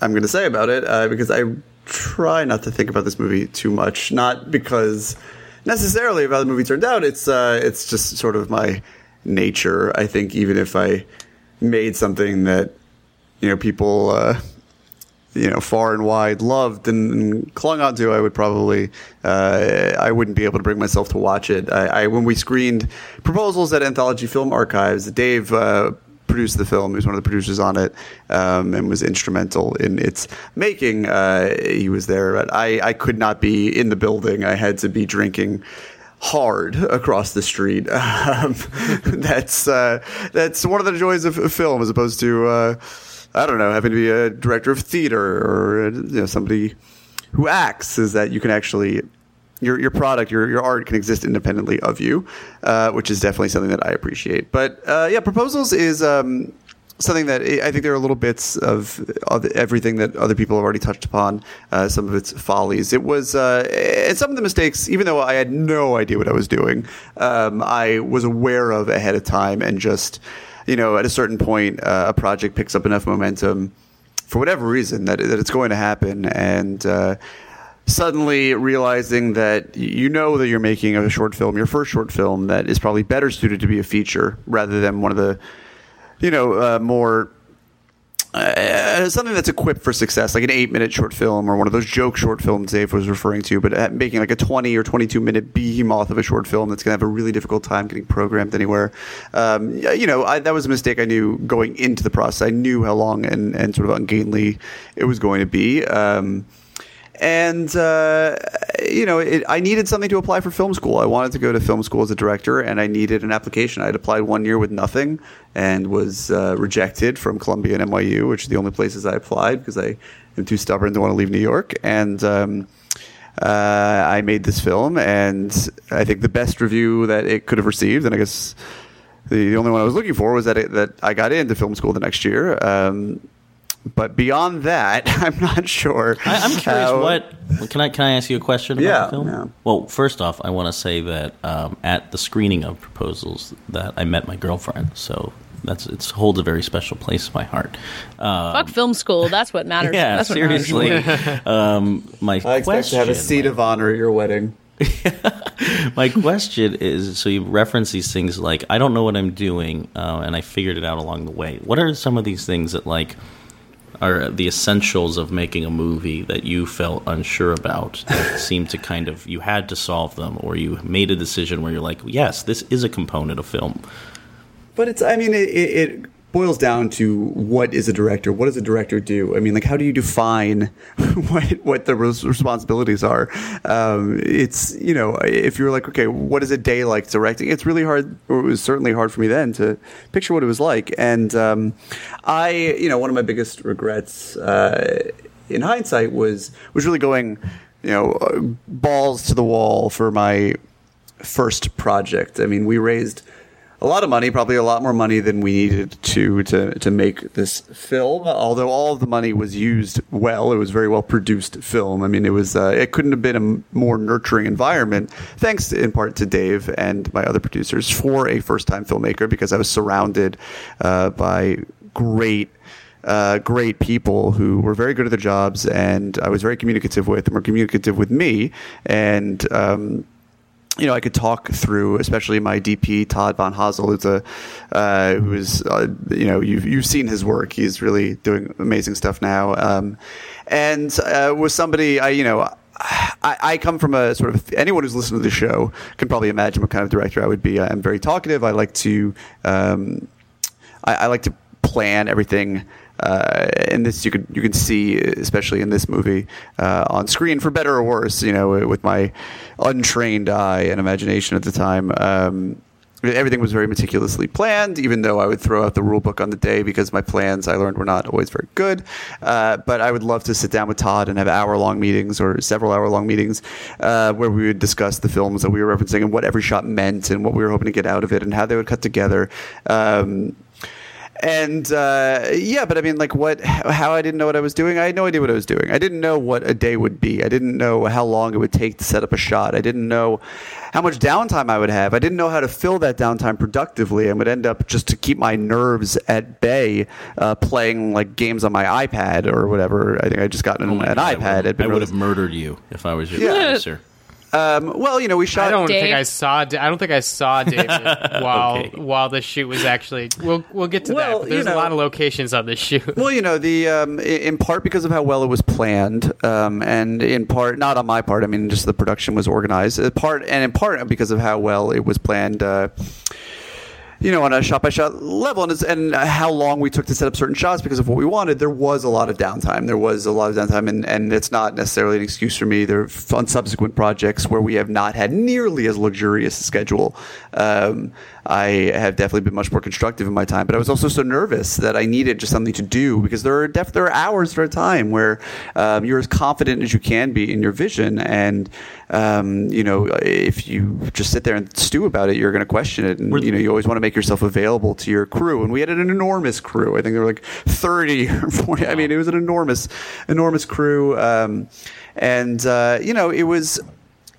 I'm going to say about it uh, because I try not to think about this movie too much. Not because necessarily of how the movie turned out. It's uh, it's just sort of my nature. I think even if I made something that, you know, people uh, you know, far and wide loved and, and clung onto, I would probably, uh, I wouldn't be able to bring myself to watch it. I, I when we screened Proposals at Anthology Film Archives, Dave uh, produced the film. He was one of the producers on it, um, and was instrumental in its making. Uh, he was there, but I, I could not be in the building. I had to be drinking hard across the street. Um, that's uh, that's one of the joys of, of film, as opposed to uh, I don't know, having to be a director of theater or you know, somebody who acts. Is that you can actually your your product, your your art can exist independently of you, uh, which is definitely something that I appreciate. But uh, yeah, Proposals is um, something that I think there are little bits of, of everything that other people have already touched upon, uh, some of its follies. It was, uh, and some of the mistakes, even though I had no idea what I was doing, um, I was aware of ahead of time, and just, you know, at a certain point, uh, a project picks up enough momentum for whatever reason that, that it's going to happen. And, uh, suddenly realizing that you know that you're making a short film, your first short film, that is probably better suited to be a feature rather than one of the, you know, uh, more uh, something that's equipped for success, like an eight-minute short film or one of those joke short films Dave was referring to, but making like a twenty or twenty-two-minute behemoth of a short film that's going to have a really difficult time getting programmed anywhere. Um, you know, I, that was a mistake I knew going into the process. I knew how long and, and sort of ungainly it was going to be. Um, and, uh, you know, it, I needed something to apply for film school. I wanted to go to film school as a director, and I needed an application. I had applied one year with nothing and was uh, rejected from Columbia and N Y U, which are the only places I applied because I am too stubborn to want to leave New York. And um, uh, I made this film, and I think the best review that it could have received, and I guess the only one I was looking for, was that, it, that I got into film school the next year. Um But beyond that, I'm not sure. I, I'm curious. How, what can I can I ask you a question about yeah, the film? Yeah. Well, first off, I want to say that um, at the screening of Proposals, that I met my girlfriend. So that's it holds a very special place in my heart. Um, Fuck film school. That's what matters. Yeah, that's seriously. What matters. um, my I expect question, to have a seat my, of honor at your wedding. My question is, so you reference these things like, I don't know what I'm doing, uh, and I figured it out along the way. What are some of these things that like? Are the essentials of making a movie that you felt unsure about that seemed to kind of, you had to solve them, or you made a decision where you're like, yes, this is a component of film? But it's, I mean, it, it boils down to what is a director? What does a director do? I mean, like, how do you define what what the responsibilities are? Um, it's, you know, if you're like, okay, what is a day like directing? It's really hard, or it was certainly hard for me then to picture what it was like. And um, I, you know, one of my biggest regrets uh, in hindsight was was really going, you know, balls to the wall for my first project. I mean, we raised a lot of money, probably a lot more money than we needed to, to to make this film. Although all of the money was used well, it was a very well produced film. I mean, it was uh, it couldn't have been a more nurturing environment. Thanks to, in part to Dave and my other producers for a first time filmmaker, because I was surrounded uh, by great. Uh, great people who were very good at their jobs, and I was very communicative with, and were communicative with me, and. Um, You know, I could talk through, especially my D P, Todd Von Hazel, who's a, uh, who is, uh, you know, you've, you've seen his work. He's really doing amazing stuff now. Um, and uh, was somebody, I, you know, I, I come from a sort of, anyone who's listened to the show can probably imagine what kind of director I would be. I'm very talkative. I like to, um, I, I like to plan everything. Uh, and this you could you can see, especially in this movie, uh, on screen, for better or worse. You know, with my untrained eye and imagination at the time, um, everything was very meticulously planned. Even though I would throw out the rule book on the day because my plans, I learned, were not always very good. Uh, but I would love to sit down with Todd and have hour long meetings or several hour long meetings uh, where we would discuss the films that we were referencing and what every shot meant and what we were hoping to get out of it and how they would cut together. Um, And, uh, yeah, but I mean, like, what, how I didn't know what I was doing. I had no idea what I was doing. I didn't know what a day would be. I didn't know how long it would take to set up a shot. I didn't know how much downtime I would have. I didn't know how to fill that downtime productively, and would end up, just to keep my nerves at bay, uh, playing like games on my iPad or whatever. I think I just got an, oh an God, iPad. I would, I would have murdered you if I was your yeah. producer. Um, well, you know, we shot. I don't Dave. think I saw. Da- I don't think I saw David while okay. while the shoot was actually. We'll we'll get to well, that. But there's you know, a lot of locations on this shoot. Well, you know, the um, in part because of how well it was planned, um, and in part not on my part. I mean, just the production was organized. In part and in part because of how well it was planned. Uh, you know, on a shot-by-shot level, and, it's, and how long we took to set up certain shots because of what we wanted, there was a lot of downtime. There was a lot of downtime, and, and it's not necessarily an excuse for me. There are on subsequent projects where we have not had nearly as luxurious a schedule. Um, I have definitely been much more constructive in my time, but I was also so nervous that I needed just something to do because there are def- there are hours for a time where um, you're as confident as you can be in your vision, and um, you know, if you just sit there and stew about it, you're going to question it, and you know, you always want to make yourself available to your crew. And we had an enormous crew. I think there were like thirty or forty. I mean, it was an enormous, enormous crew, um, and uh, you know, it was.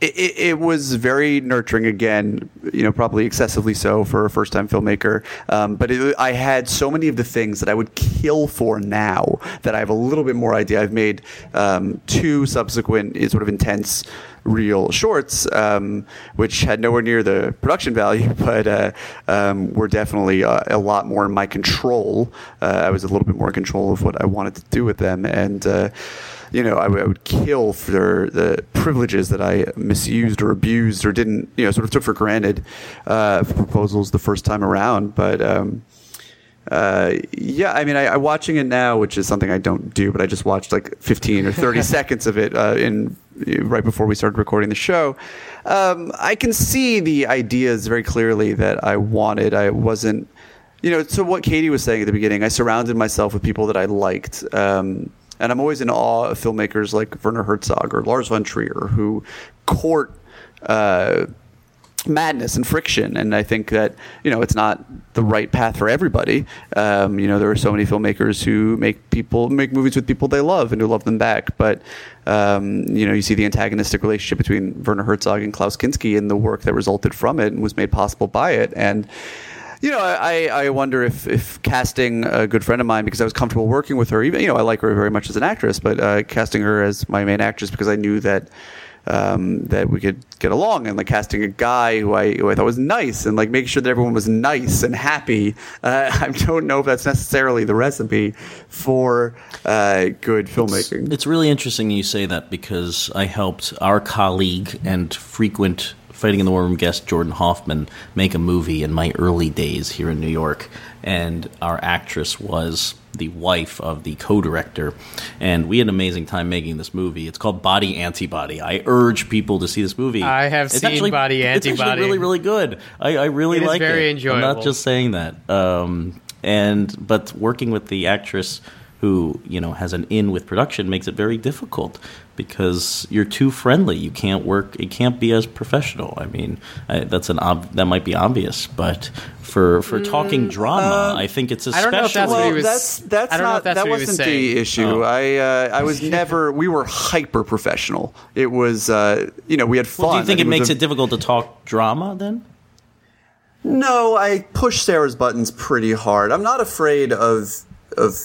It, it was very nurturing, again, you know, probably excessively so for a first-time filmmaker. Um, but it, I had so many of the things that I would kill for now that I have a little bit more idea. I've made um, two subsequent sort of intense real shorts, um, which had nowhere near the production value, but uh, um, were definitely uh, a lot more in my control. Uh, I was a little bit more in control of what I wanted to do with them, and uh, you know, I, w- I would kill for the privileges that I misused or abused or didn't, you know, sort of took for granted uh, for Proposals the first time around. But um, uh, yeah, I mean, I, I'm watching it now, which is something I don't do, but I just watched like fifteen or thirty seconds of it uh, in. right before we started recording the show. um, I can see the ideas very clearly that I wanted. I wasn't, you know, so what Katey was saying at the beginning, I surrounded myself with people that I liked. Um, and I'm always in awe of filmmakers like Werner Herzog or Lars von Trier, who court uh, madness and friction. And I think that, you know, it's not the right path for everybody. Um, you know, there are so many filmmakers who make people make movies with people they love and who love them back. But Um, you know, you see the antagonistic relationship between Werner Herzog and Klaus Kinski and the work that resulted from it and was made possible by it. And, you know, I, I wonder if, if casting a good friend of mine, because I was comfortable working with her, even, you know, I like her very much as an actress, but uh, casting her as my main actress because I knew that um, that we could get along, and like casting a guy who I, who I thought was nice and like making sure that everyone was nice and happy. Uh, I don't know if that's necessarily the recipe for uh, good filmmaking. It's, it's really interesting you say that, because I helped our colleague and frequent Fighting in the War Room guest Jordan Hoffman make a movie in my early days here in New York, and our actress was the wife of the co-director, and we had an amazing time making this movie. It's called Body Antibody. I urge people to see this movie. I have it's seen actually, Body Antibody. It's actually really, really good. I, I really like it. It's very it. enjoyable. I'm not just saying that. Um, and but working with the actress who, you know, has an in with production makes it very difficult because you're too friendly. You can't work. It can't be as professional. I mean, I, that's an ob- that might be obvious, but for for mm, talking drama, um, I think it's a special. I don't know if that's well, what he was. That's, that's not that's that wasn't was the issue. Oh. I uh, I was never. We were hyper professional. It was uh, you know, we had fun. Well, do you think it, it makes a, it difficult to talk drama then? No, I push Sarah's buttons pretty hard. I'm not afraid of of.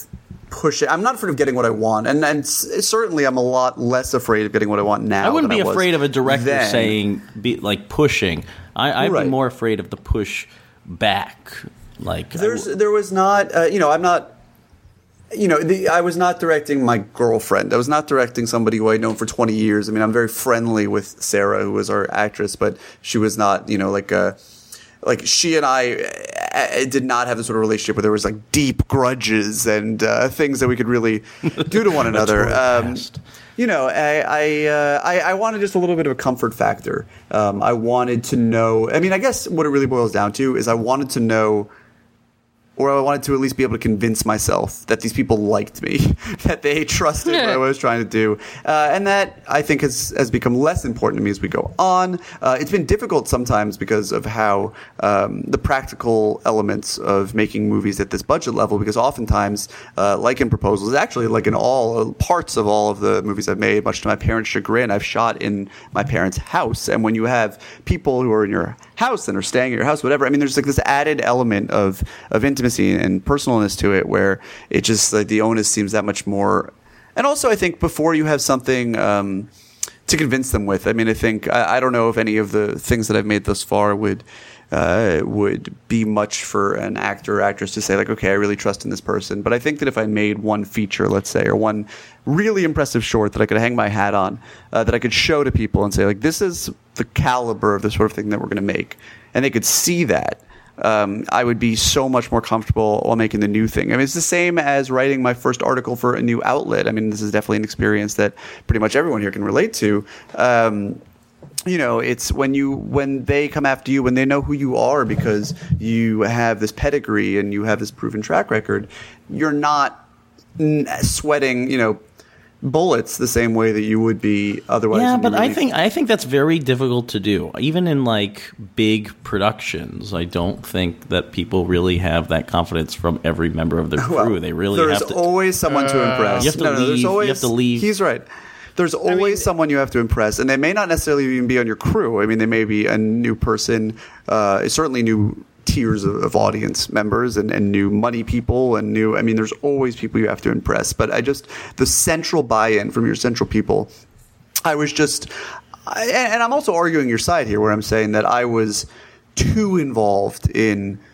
Push it. I'm not afraid of getting what I want, and and certainly I'm a lot less afraid of getting what I want now. I wouldn't than be I was afraid of a director then. saying be, like pushing. I, I'd right. be more afraid of the push back. Like there's w- there was not uh, you know I'm not. You know, the, I was not directing my girlfriend. I was not directing somebody who I'd known for twenty years. I mean, I'm very friendly with Sarah, who was our actress, but she was not, you know, like a. Like she and I, I did not have the sort of relationship where there was like deep grudges and uh, things that we could really do to one another. Um, you know, I I, uh, I I wanted just a little bit of a comfort factor. Um, I wanted to know. I mean, I guess what it really boils down to is I wanted to know. Or I wanted to at least be able to convince myself that these people liked me, that they trusted what I was trying to do. Uh, and that, I think, has, has become less important to me as we go on. Uh, it's been difficult sometimes because of how um, the practical elements of making movies at this budget level, because oftentimes, uh, like in Proposals, actually like in all parts of all of the movies I've made, much to my parents' chagrin, I've shot in my parents' house. And when you have people who are in your house and are staying at your house, whatever, I mean, there's like this added element of, of intimacy and personalness to it, where it just like the onus seems that much more. And also I think before you have something um, to convince them with, I mean, I think I, I don't know if any of the things that I've made thus far would uh, would be much for an actor or actress to say like, okay, I really trust in this person. But I think that if I made one feature, let's say, or one really impressive short that I could hang my hat on, uh, that I could show to people and say like, this is the caliber of the sort of thing that we're going to make, and they could see that. um, I would be so much more comfortable while making the new thing. I mean, it's the same as writing my first article for a new outlet. I mean, this is definitely an experience that pretty much everyone here can relate to. Um, you know, it's when you when they come after you, when they know who you are because you have this pedigree and you have this proven track record, you're not n- sweating, you know, bullets the same way that you would be otherwise. Yeah, but I think I think that's very difficult to do. Even in like big productions, I don't think that people really have that confidence from every member of their crew. Well, they really there's have to, always someone uh, to impress. You have to no, leave. No, there's always, you have to leave. He's right. There's always I mean, someone you have to impress, and they may not necessarily even be on your crew. I mean, they may be a new person, uh, certainly new tiers of, of audience members and, and new money people and new – I mean, there's always people you have to impress. But I just – the central buy-in from your central people, I was just – and I'm also arguing your side here where I'm saying that I was too involved in –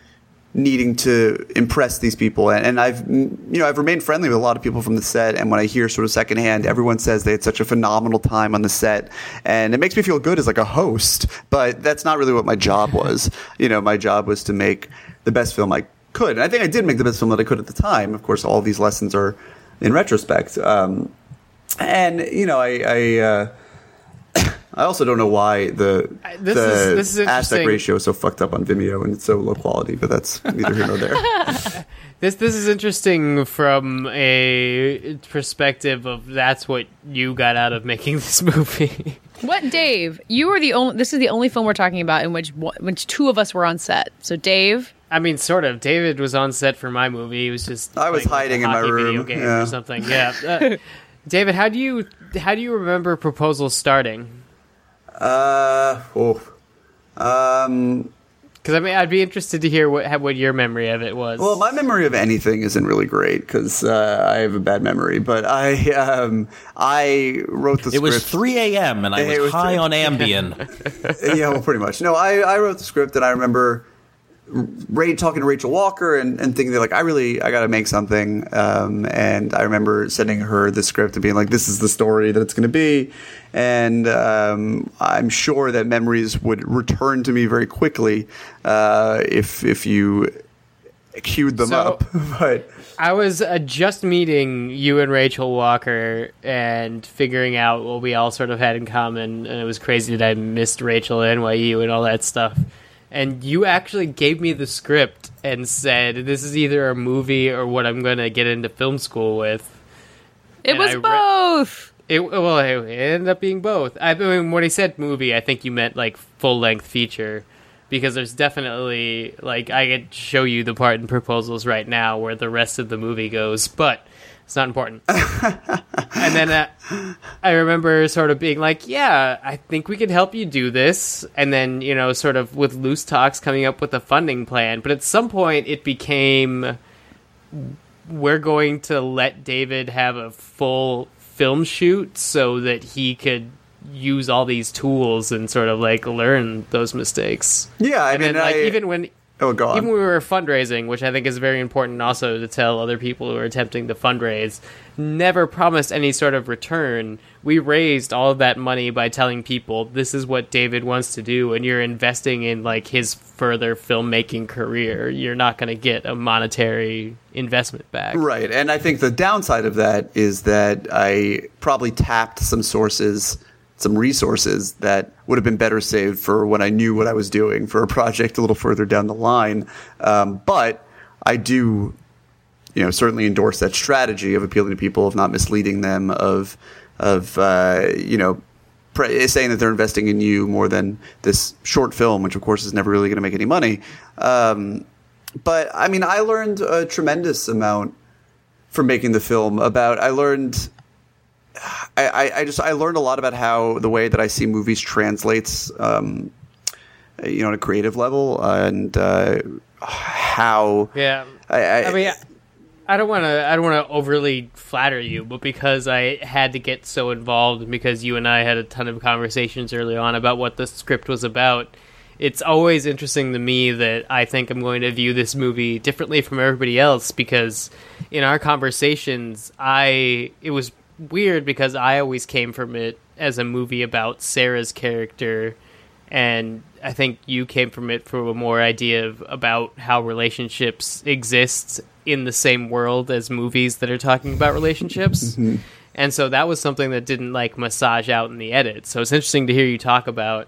needing to impress these people. And, and I've, you know, I've remained friendly with a lot of people from the set. And when I hear sort of secondhand, everyone says they had such a phenomenal time on the set. And it makes me feel good as like a host, but that's not really what my job was. You know, my job was to make the best film I could. And I think I did make the best film that I could at the time. Of course, all these lessons are in retrospect. Um, and, you know, I, I, uh, I also don't know why the, I, this the is, this is aspect ratio is so fucked up on Vimeo and it's so low quality, but that's neither here nor there. This this is interesting from a perspective of that's what you got out of making this movie. What, Dave? You were the only. This is the only film we're talking about in which which two of us were on set. So, Dave. I mean, sort of. David was on set for my movie. He was just. I was hiding in my room, video game yeah. or something. Yeah. Uh, David, how do you how do you remember Proposals starting? Uh oh, um, because I mean, I'd be interested to hear what what your memory of it was. Well, my memory of anything isn't really great because uh, I have a bad memory. But I um I wrote the script. It was three a.m. and I was, was high three on Ambien. Yeah, well, pretty much. No, I, I wrote the script and I remember Ray talking to Rachel Walker and, and thinking that like I really I got to make something. Um, and I remember sending her the script and being like, "This is the story that it's going to be." And um, I'm sure that memories would return to me very quickly uh, if if you queued them so, up. But I was uh, just meeting you and Rachel Walker and figuring out what we all sort of had in common, and it was crazy that I missed Rachel at N Y U and all that stuff. And you actually gave me the script and said, "This is either a movie or what I'm going to get into film school with." It and was re- both. It well, it ended up being both. I mean, when he said movie, I think you meant like full length feature, because there's definitely like I could show you the part in Proposals right now where the rest of the movie goes, but it's not important. And then uh, I remember sort of being like, "Yeah, I think we could help you do this." And then you know, sort of with loose talks, coming up with a funding plan. But at some point, it became we're going to let David have a full film shoot so that he could use all these tools and sort of like learn those mistakes. Yeah, I and mean, then, like, I, even when oh, go on. even when we were fundraising, which I think is very important also to tell other people who are attempting to fundraise, never promised any sort of return. We raised all of that money by telling people this is what David wants to do, and you're investing in like his further filmmaking career. You're not going to get a monetary investment back. Right. And I think the downside of that is that I probably tapped some sources, some resources that would have been better saved for when I knew what I was doing for a project a little further down the line. Um, but I do, you know, certainly endorse that strategy of appealing to people, of not misleading them, of, of uh, you know, pre- saying that they're investing in you more than this short film, which of course is never really going to make any money. Um, but I mean, I learned a tremendous amount from making the film about, I learned I, I just I learned a lot about how the way that I see movies translates, um, you know, on a creative level, and uh, how. Yeah, I, I, I mean, I don't want to I don't want to overly flatter you, but because I had to get so involved, and because you and I had a ton of conversations early on about what the script was about, it's always interesting to me that I think I'm going to view this movie differently from everybody else, because in our conversations, I it was. weird because I always came from it as a movie about Sarah's character And I think you came from it for a more idea of about how relationships exist in the same world as movies that are talking about relationships. Mm-hmm. And so that was something that didn't like massage out in the edit. So it's interesting to hear you talk about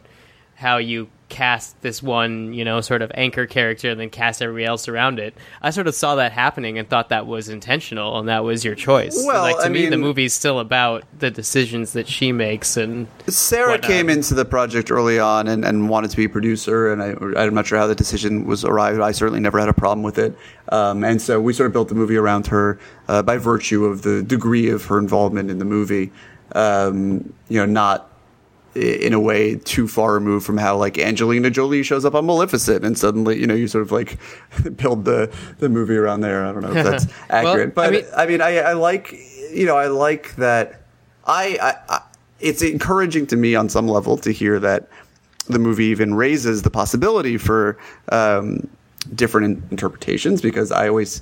how you cast this one, you know, sort of anchor character and then cast everybody else around it. I sort of saw that happening and thought that was intentional and that was your choice. Well, like, to I me, mean, the movie's still about the decisions that she makes and Sarah whatnot. Came into the project early on and, and wanted to be a producer, and I, I'm not sure how the decision was arrived. I certainly never had a problem with it. Um, and so we sort of built the movie around her uh, by virtue of the degree of her involvement in the movie, um, you know, not in a way too far removed from how like Angelina Jolie shows up on Maleficent and suddenly, you know, you sort of like build the, the movie around there. I don't know if that's accurate, well, but I mean, I, mean I, I like, you know, I like that. I, I, I, it's encouraging to me on some level to hear that the movie even raises the possibility for um, different in- interpretations, because I always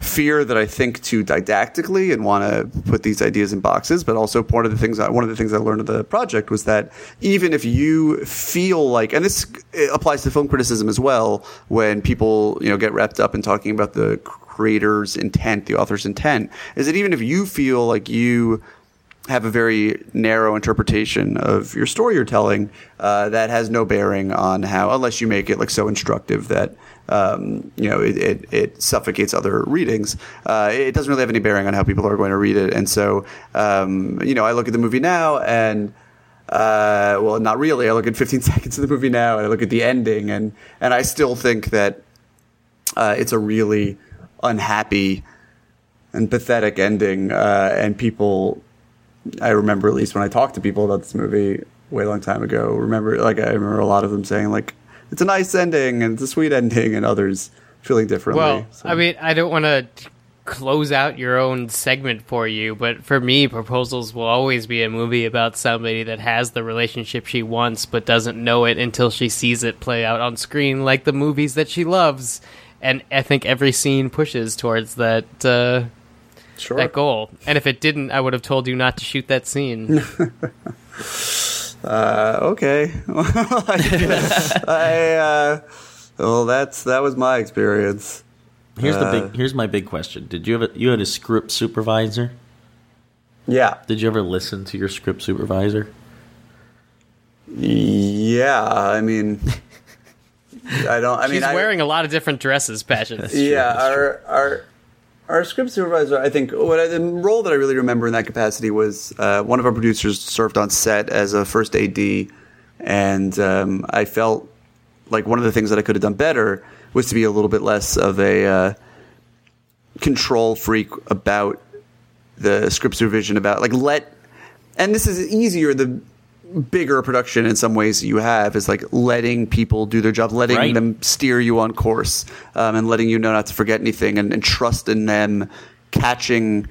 fear that I think too didactically and want to put these ideas in boxes. But also part of the things I, one of the things I learned of the project was that even if you feel like, and this applies to film criticism as well, when people, you know, get wrapped up in talking about the creator's intent, the author's intent, is that even if you feel like you have a very narrow interpretation of your story you're telling, uh, that has no bearing on how, unless you make it like so instructive that Um, you know, it, it, it suffocates other readings. Uh, it doesn't really have any bearing on how people are going to read it. And so, um, you know, I look at the movie now and, uh, well, not really. I look at fifteen seconds of the movie now and I look at the ending and, and I still think that uh, it's a really unhappy and pathetic ending. Uh, and people, I remember at least when I talked to people about this movie way long time ago, remember, like, I remember a lot of them saying, like, it's a nice ending and it's a sweet ending, and others feeling differently. Well, so. I mean, I don't want to close out your own segment for you, but for me, Proposals will always be a movie about somebody that has the relationship she wants but doesn't know it until she sees it play out on screen, like the movies that she loves. And I think every scene pushes towards that, uh, sure. that goal. And if it didn't, I would have told you not to shoot that scene. Uh, okay. I, uh, well, that's, that was my experience. Here's uh, the big, here's my big question. Did you have a, you had a script supervisor? Yeah. Did you ever listen to your script supervisor? Yeah. I mean, I don't, I She's mean, She's wearing I, a lot of different dresses, Patches. Yeah. Our, our, Our script supervisor, I think, what I, the role that I really remember in that capacity was uh, one of our producers served on set as a first A D, and um, I felt like one of the things that I could have done better was to be a little bit less of a uh, control freak about the script supervision, about like let – and this is easier the bigger production in some ways you have is like letting people do their job, letting right. them steer you on course, um, and letting you know not to forget anything, and, and trust in them catching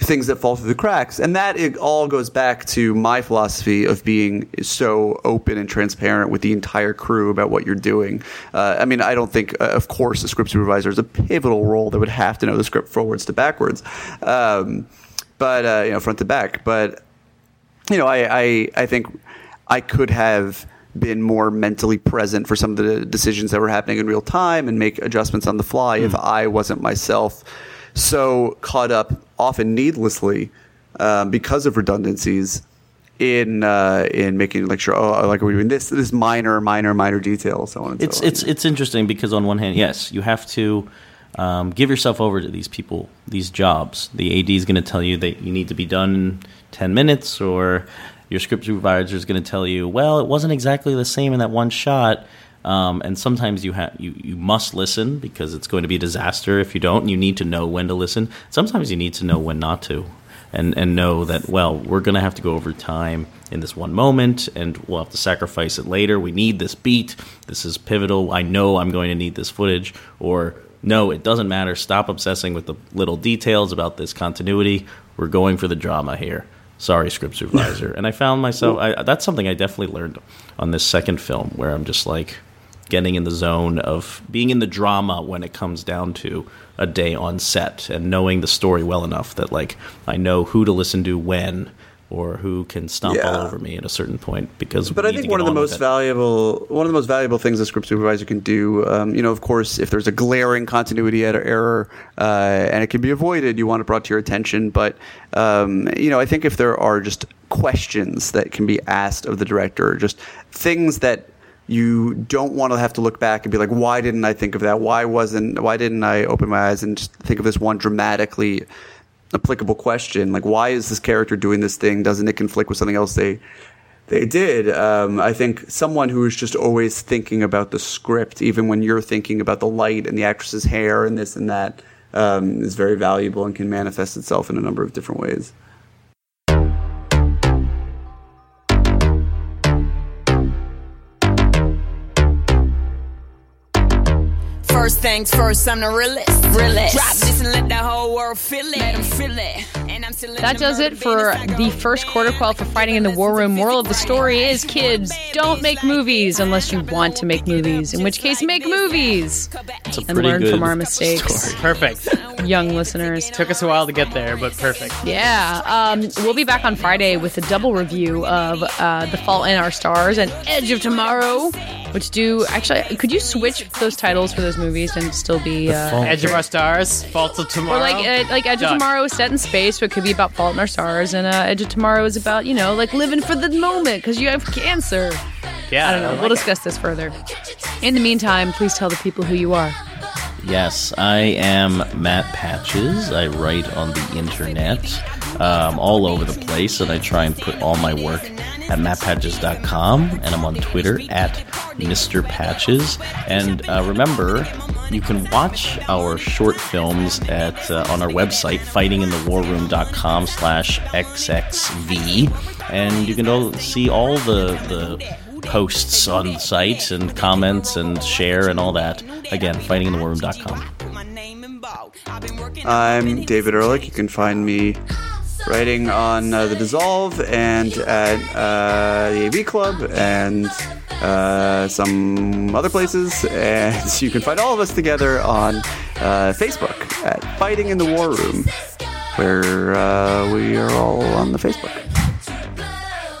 things that fall through the cracks. And that it all goes back to my philosophy of being so open and transparent with the entire crew about what you're doing. Uh, I mean, I don't think, uh, of course, a script supervisor is a pivotal role that would have to know the script forwards to backwards, um, but uh, you know, front to back, but. You know, I, I, I think I could have been more mentally present for some of the decisions that were happening in real time and make adjustments on the fly mm. if I wasn't myself so caught up, often needlessly, um, because of redundancies in uh, in making like sure, oh, like we're doing this this minor, minor, minor detail, so on and it's, so on. It's, it's interesting because on one hand, yes, you have to um, give yourself over to these people, these jobs. The A D is going to tell you that you need to be done ten minutes, or your script supervisor is going to tell you, well, it wasn't exactly the same in that one shot. Um, and sometimes you, ha- you you must listen because it's going to be a disaster if you don't. You need to know when to listen. Sometimes you need to know when not to, and, and know that, well, we're going to have to go over time in this one moment, and we'll have to sacrifice it later. We need this beat. This is pivotal. I know I'm going to need this footage. Or, no, it doesn't matter. Stop obsessing with the little details about this continuity. We're going for the drama here. Sorry, script supervisor. And I found myself, I, that's something I definitely learned on this second film, where I'm just like getting in the zone of being in the drama when it comes down to a day on set, and knowing the story well enough that like I know who to listen to when, or who can stomp yeah. all over me at a certain point. Because but I think one of the most valuable one of the most valuable things a script supervisor can do, um, you know, of course, if there's a glaring continuity error uh, and it can be avoided, you want it brought to your attention. But um, you know, I think if there are just questions that can be asked of the director, just things that you don't want to have to look back and be like, why didn't I think of that? Why wasn't? Why didn't I open my eyes and just think of this one dramatically applicable question? Like, why is this character doing this thing? Doesn't it conflict with something else they they did? Um, I think someone who is just always thinking about the script, even when you're thinking about the light and the actress's hair and this and that, um, is very valuable and can manifest itself in a number of different ways. First things first, I'm the realest. realest. Drop this and let the whole world feel it. Let 'em feel it. And I'm still that does it for the first quarter quell for Fighting in the War Room. Moral of the story is, kids, don't make movies unless you want to make movies. In which case, make movies and learn from our mistakes. Story. Perfect. Young listeners. Took us a while to get there, but perfect. Yeah. Um, we'll be back on Friday with a double review of uh, The Fault in Our Stars and Edge of Tomorrow, which do actually. Could you switch those titles for those movies? movies and still be uh, Edge of Our Stars, Fault of Tomorrow, or like uh, like Edge Duck. of Tomorrow is set in space, so it could be about Fault in Our Stars, and uh, Edge of Tomorrow is about, you know, like living for the moment because you have cancer. Yeah, I don't know. I don't we'll like discuss it. this further. In the meantime, please tell the people who you are. Yes, I am Matt Patches. I write on the internet um, all over the place, and I try and put all my work at matt patches dot com, and I'm on Twitter at Mister Patches. And uh, remember, you can watch our short films at uh, on our website, fighting in the war room dot com slash X X V, and you can all see all the the posts on the site and comments and share and all that. Again, fighting in the war room dot com. I'm David Ehrlich. You can find me writing on uh, The Dissolve and at uh, the A V Club and uh, some other places. And you can find all of us together on uh, Facebook at Fighting in the War Room, where uh, we are all on the Facebook.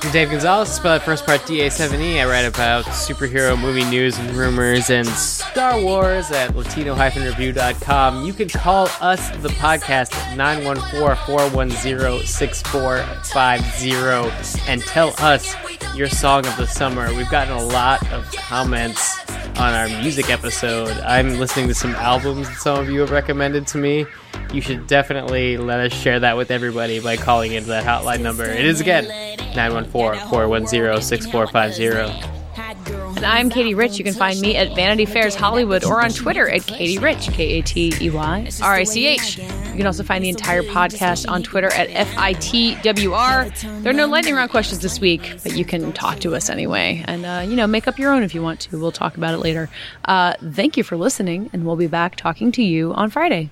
I'm Dave Gonzalez, spell out first part D A seven E. I write about superhero movie news and rumors and Star Wars at latino dash review dot com. You can call us, the podcast, at nine one four, four one zero, six four five zero and tell us your song of the summer. We've gotten a lot of comments on our music episode. I'm listening to some albums that some of you have recommended to me. You should definitely let us share that with everybody by calling into that hotline number. It is, again, nine one four, four one zero, six four five zero. And I'm Katey Rich. You can find me at Vanity Fair's Hollywood or on Twitter at Katey Rich, K A T E Y R I C H. You can also find the entire podcast on Twitter at F I T W R. There are no lightning round questions this week, but you can talk to us anyway. And, uh, you know, make up your own if you want to. We'll talk about it later. Uh, thank you for listening, and we'll be back talking to you on Friday.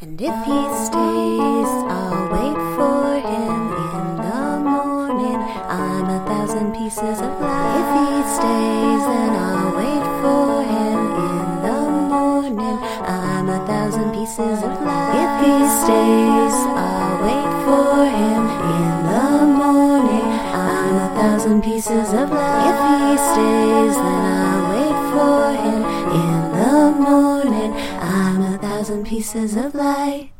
And if he stays, I'll wait for him in the morning. I'm a thousand pieces of life. If he stays, then I'll wait for him in the morning. I'm a thousand pieces of life. If he stays, I'll wait for him in the morning. I'm a thousand pieces of life. If he stays, then I'll wait for him in the morning. I'm a thousand pieces of light.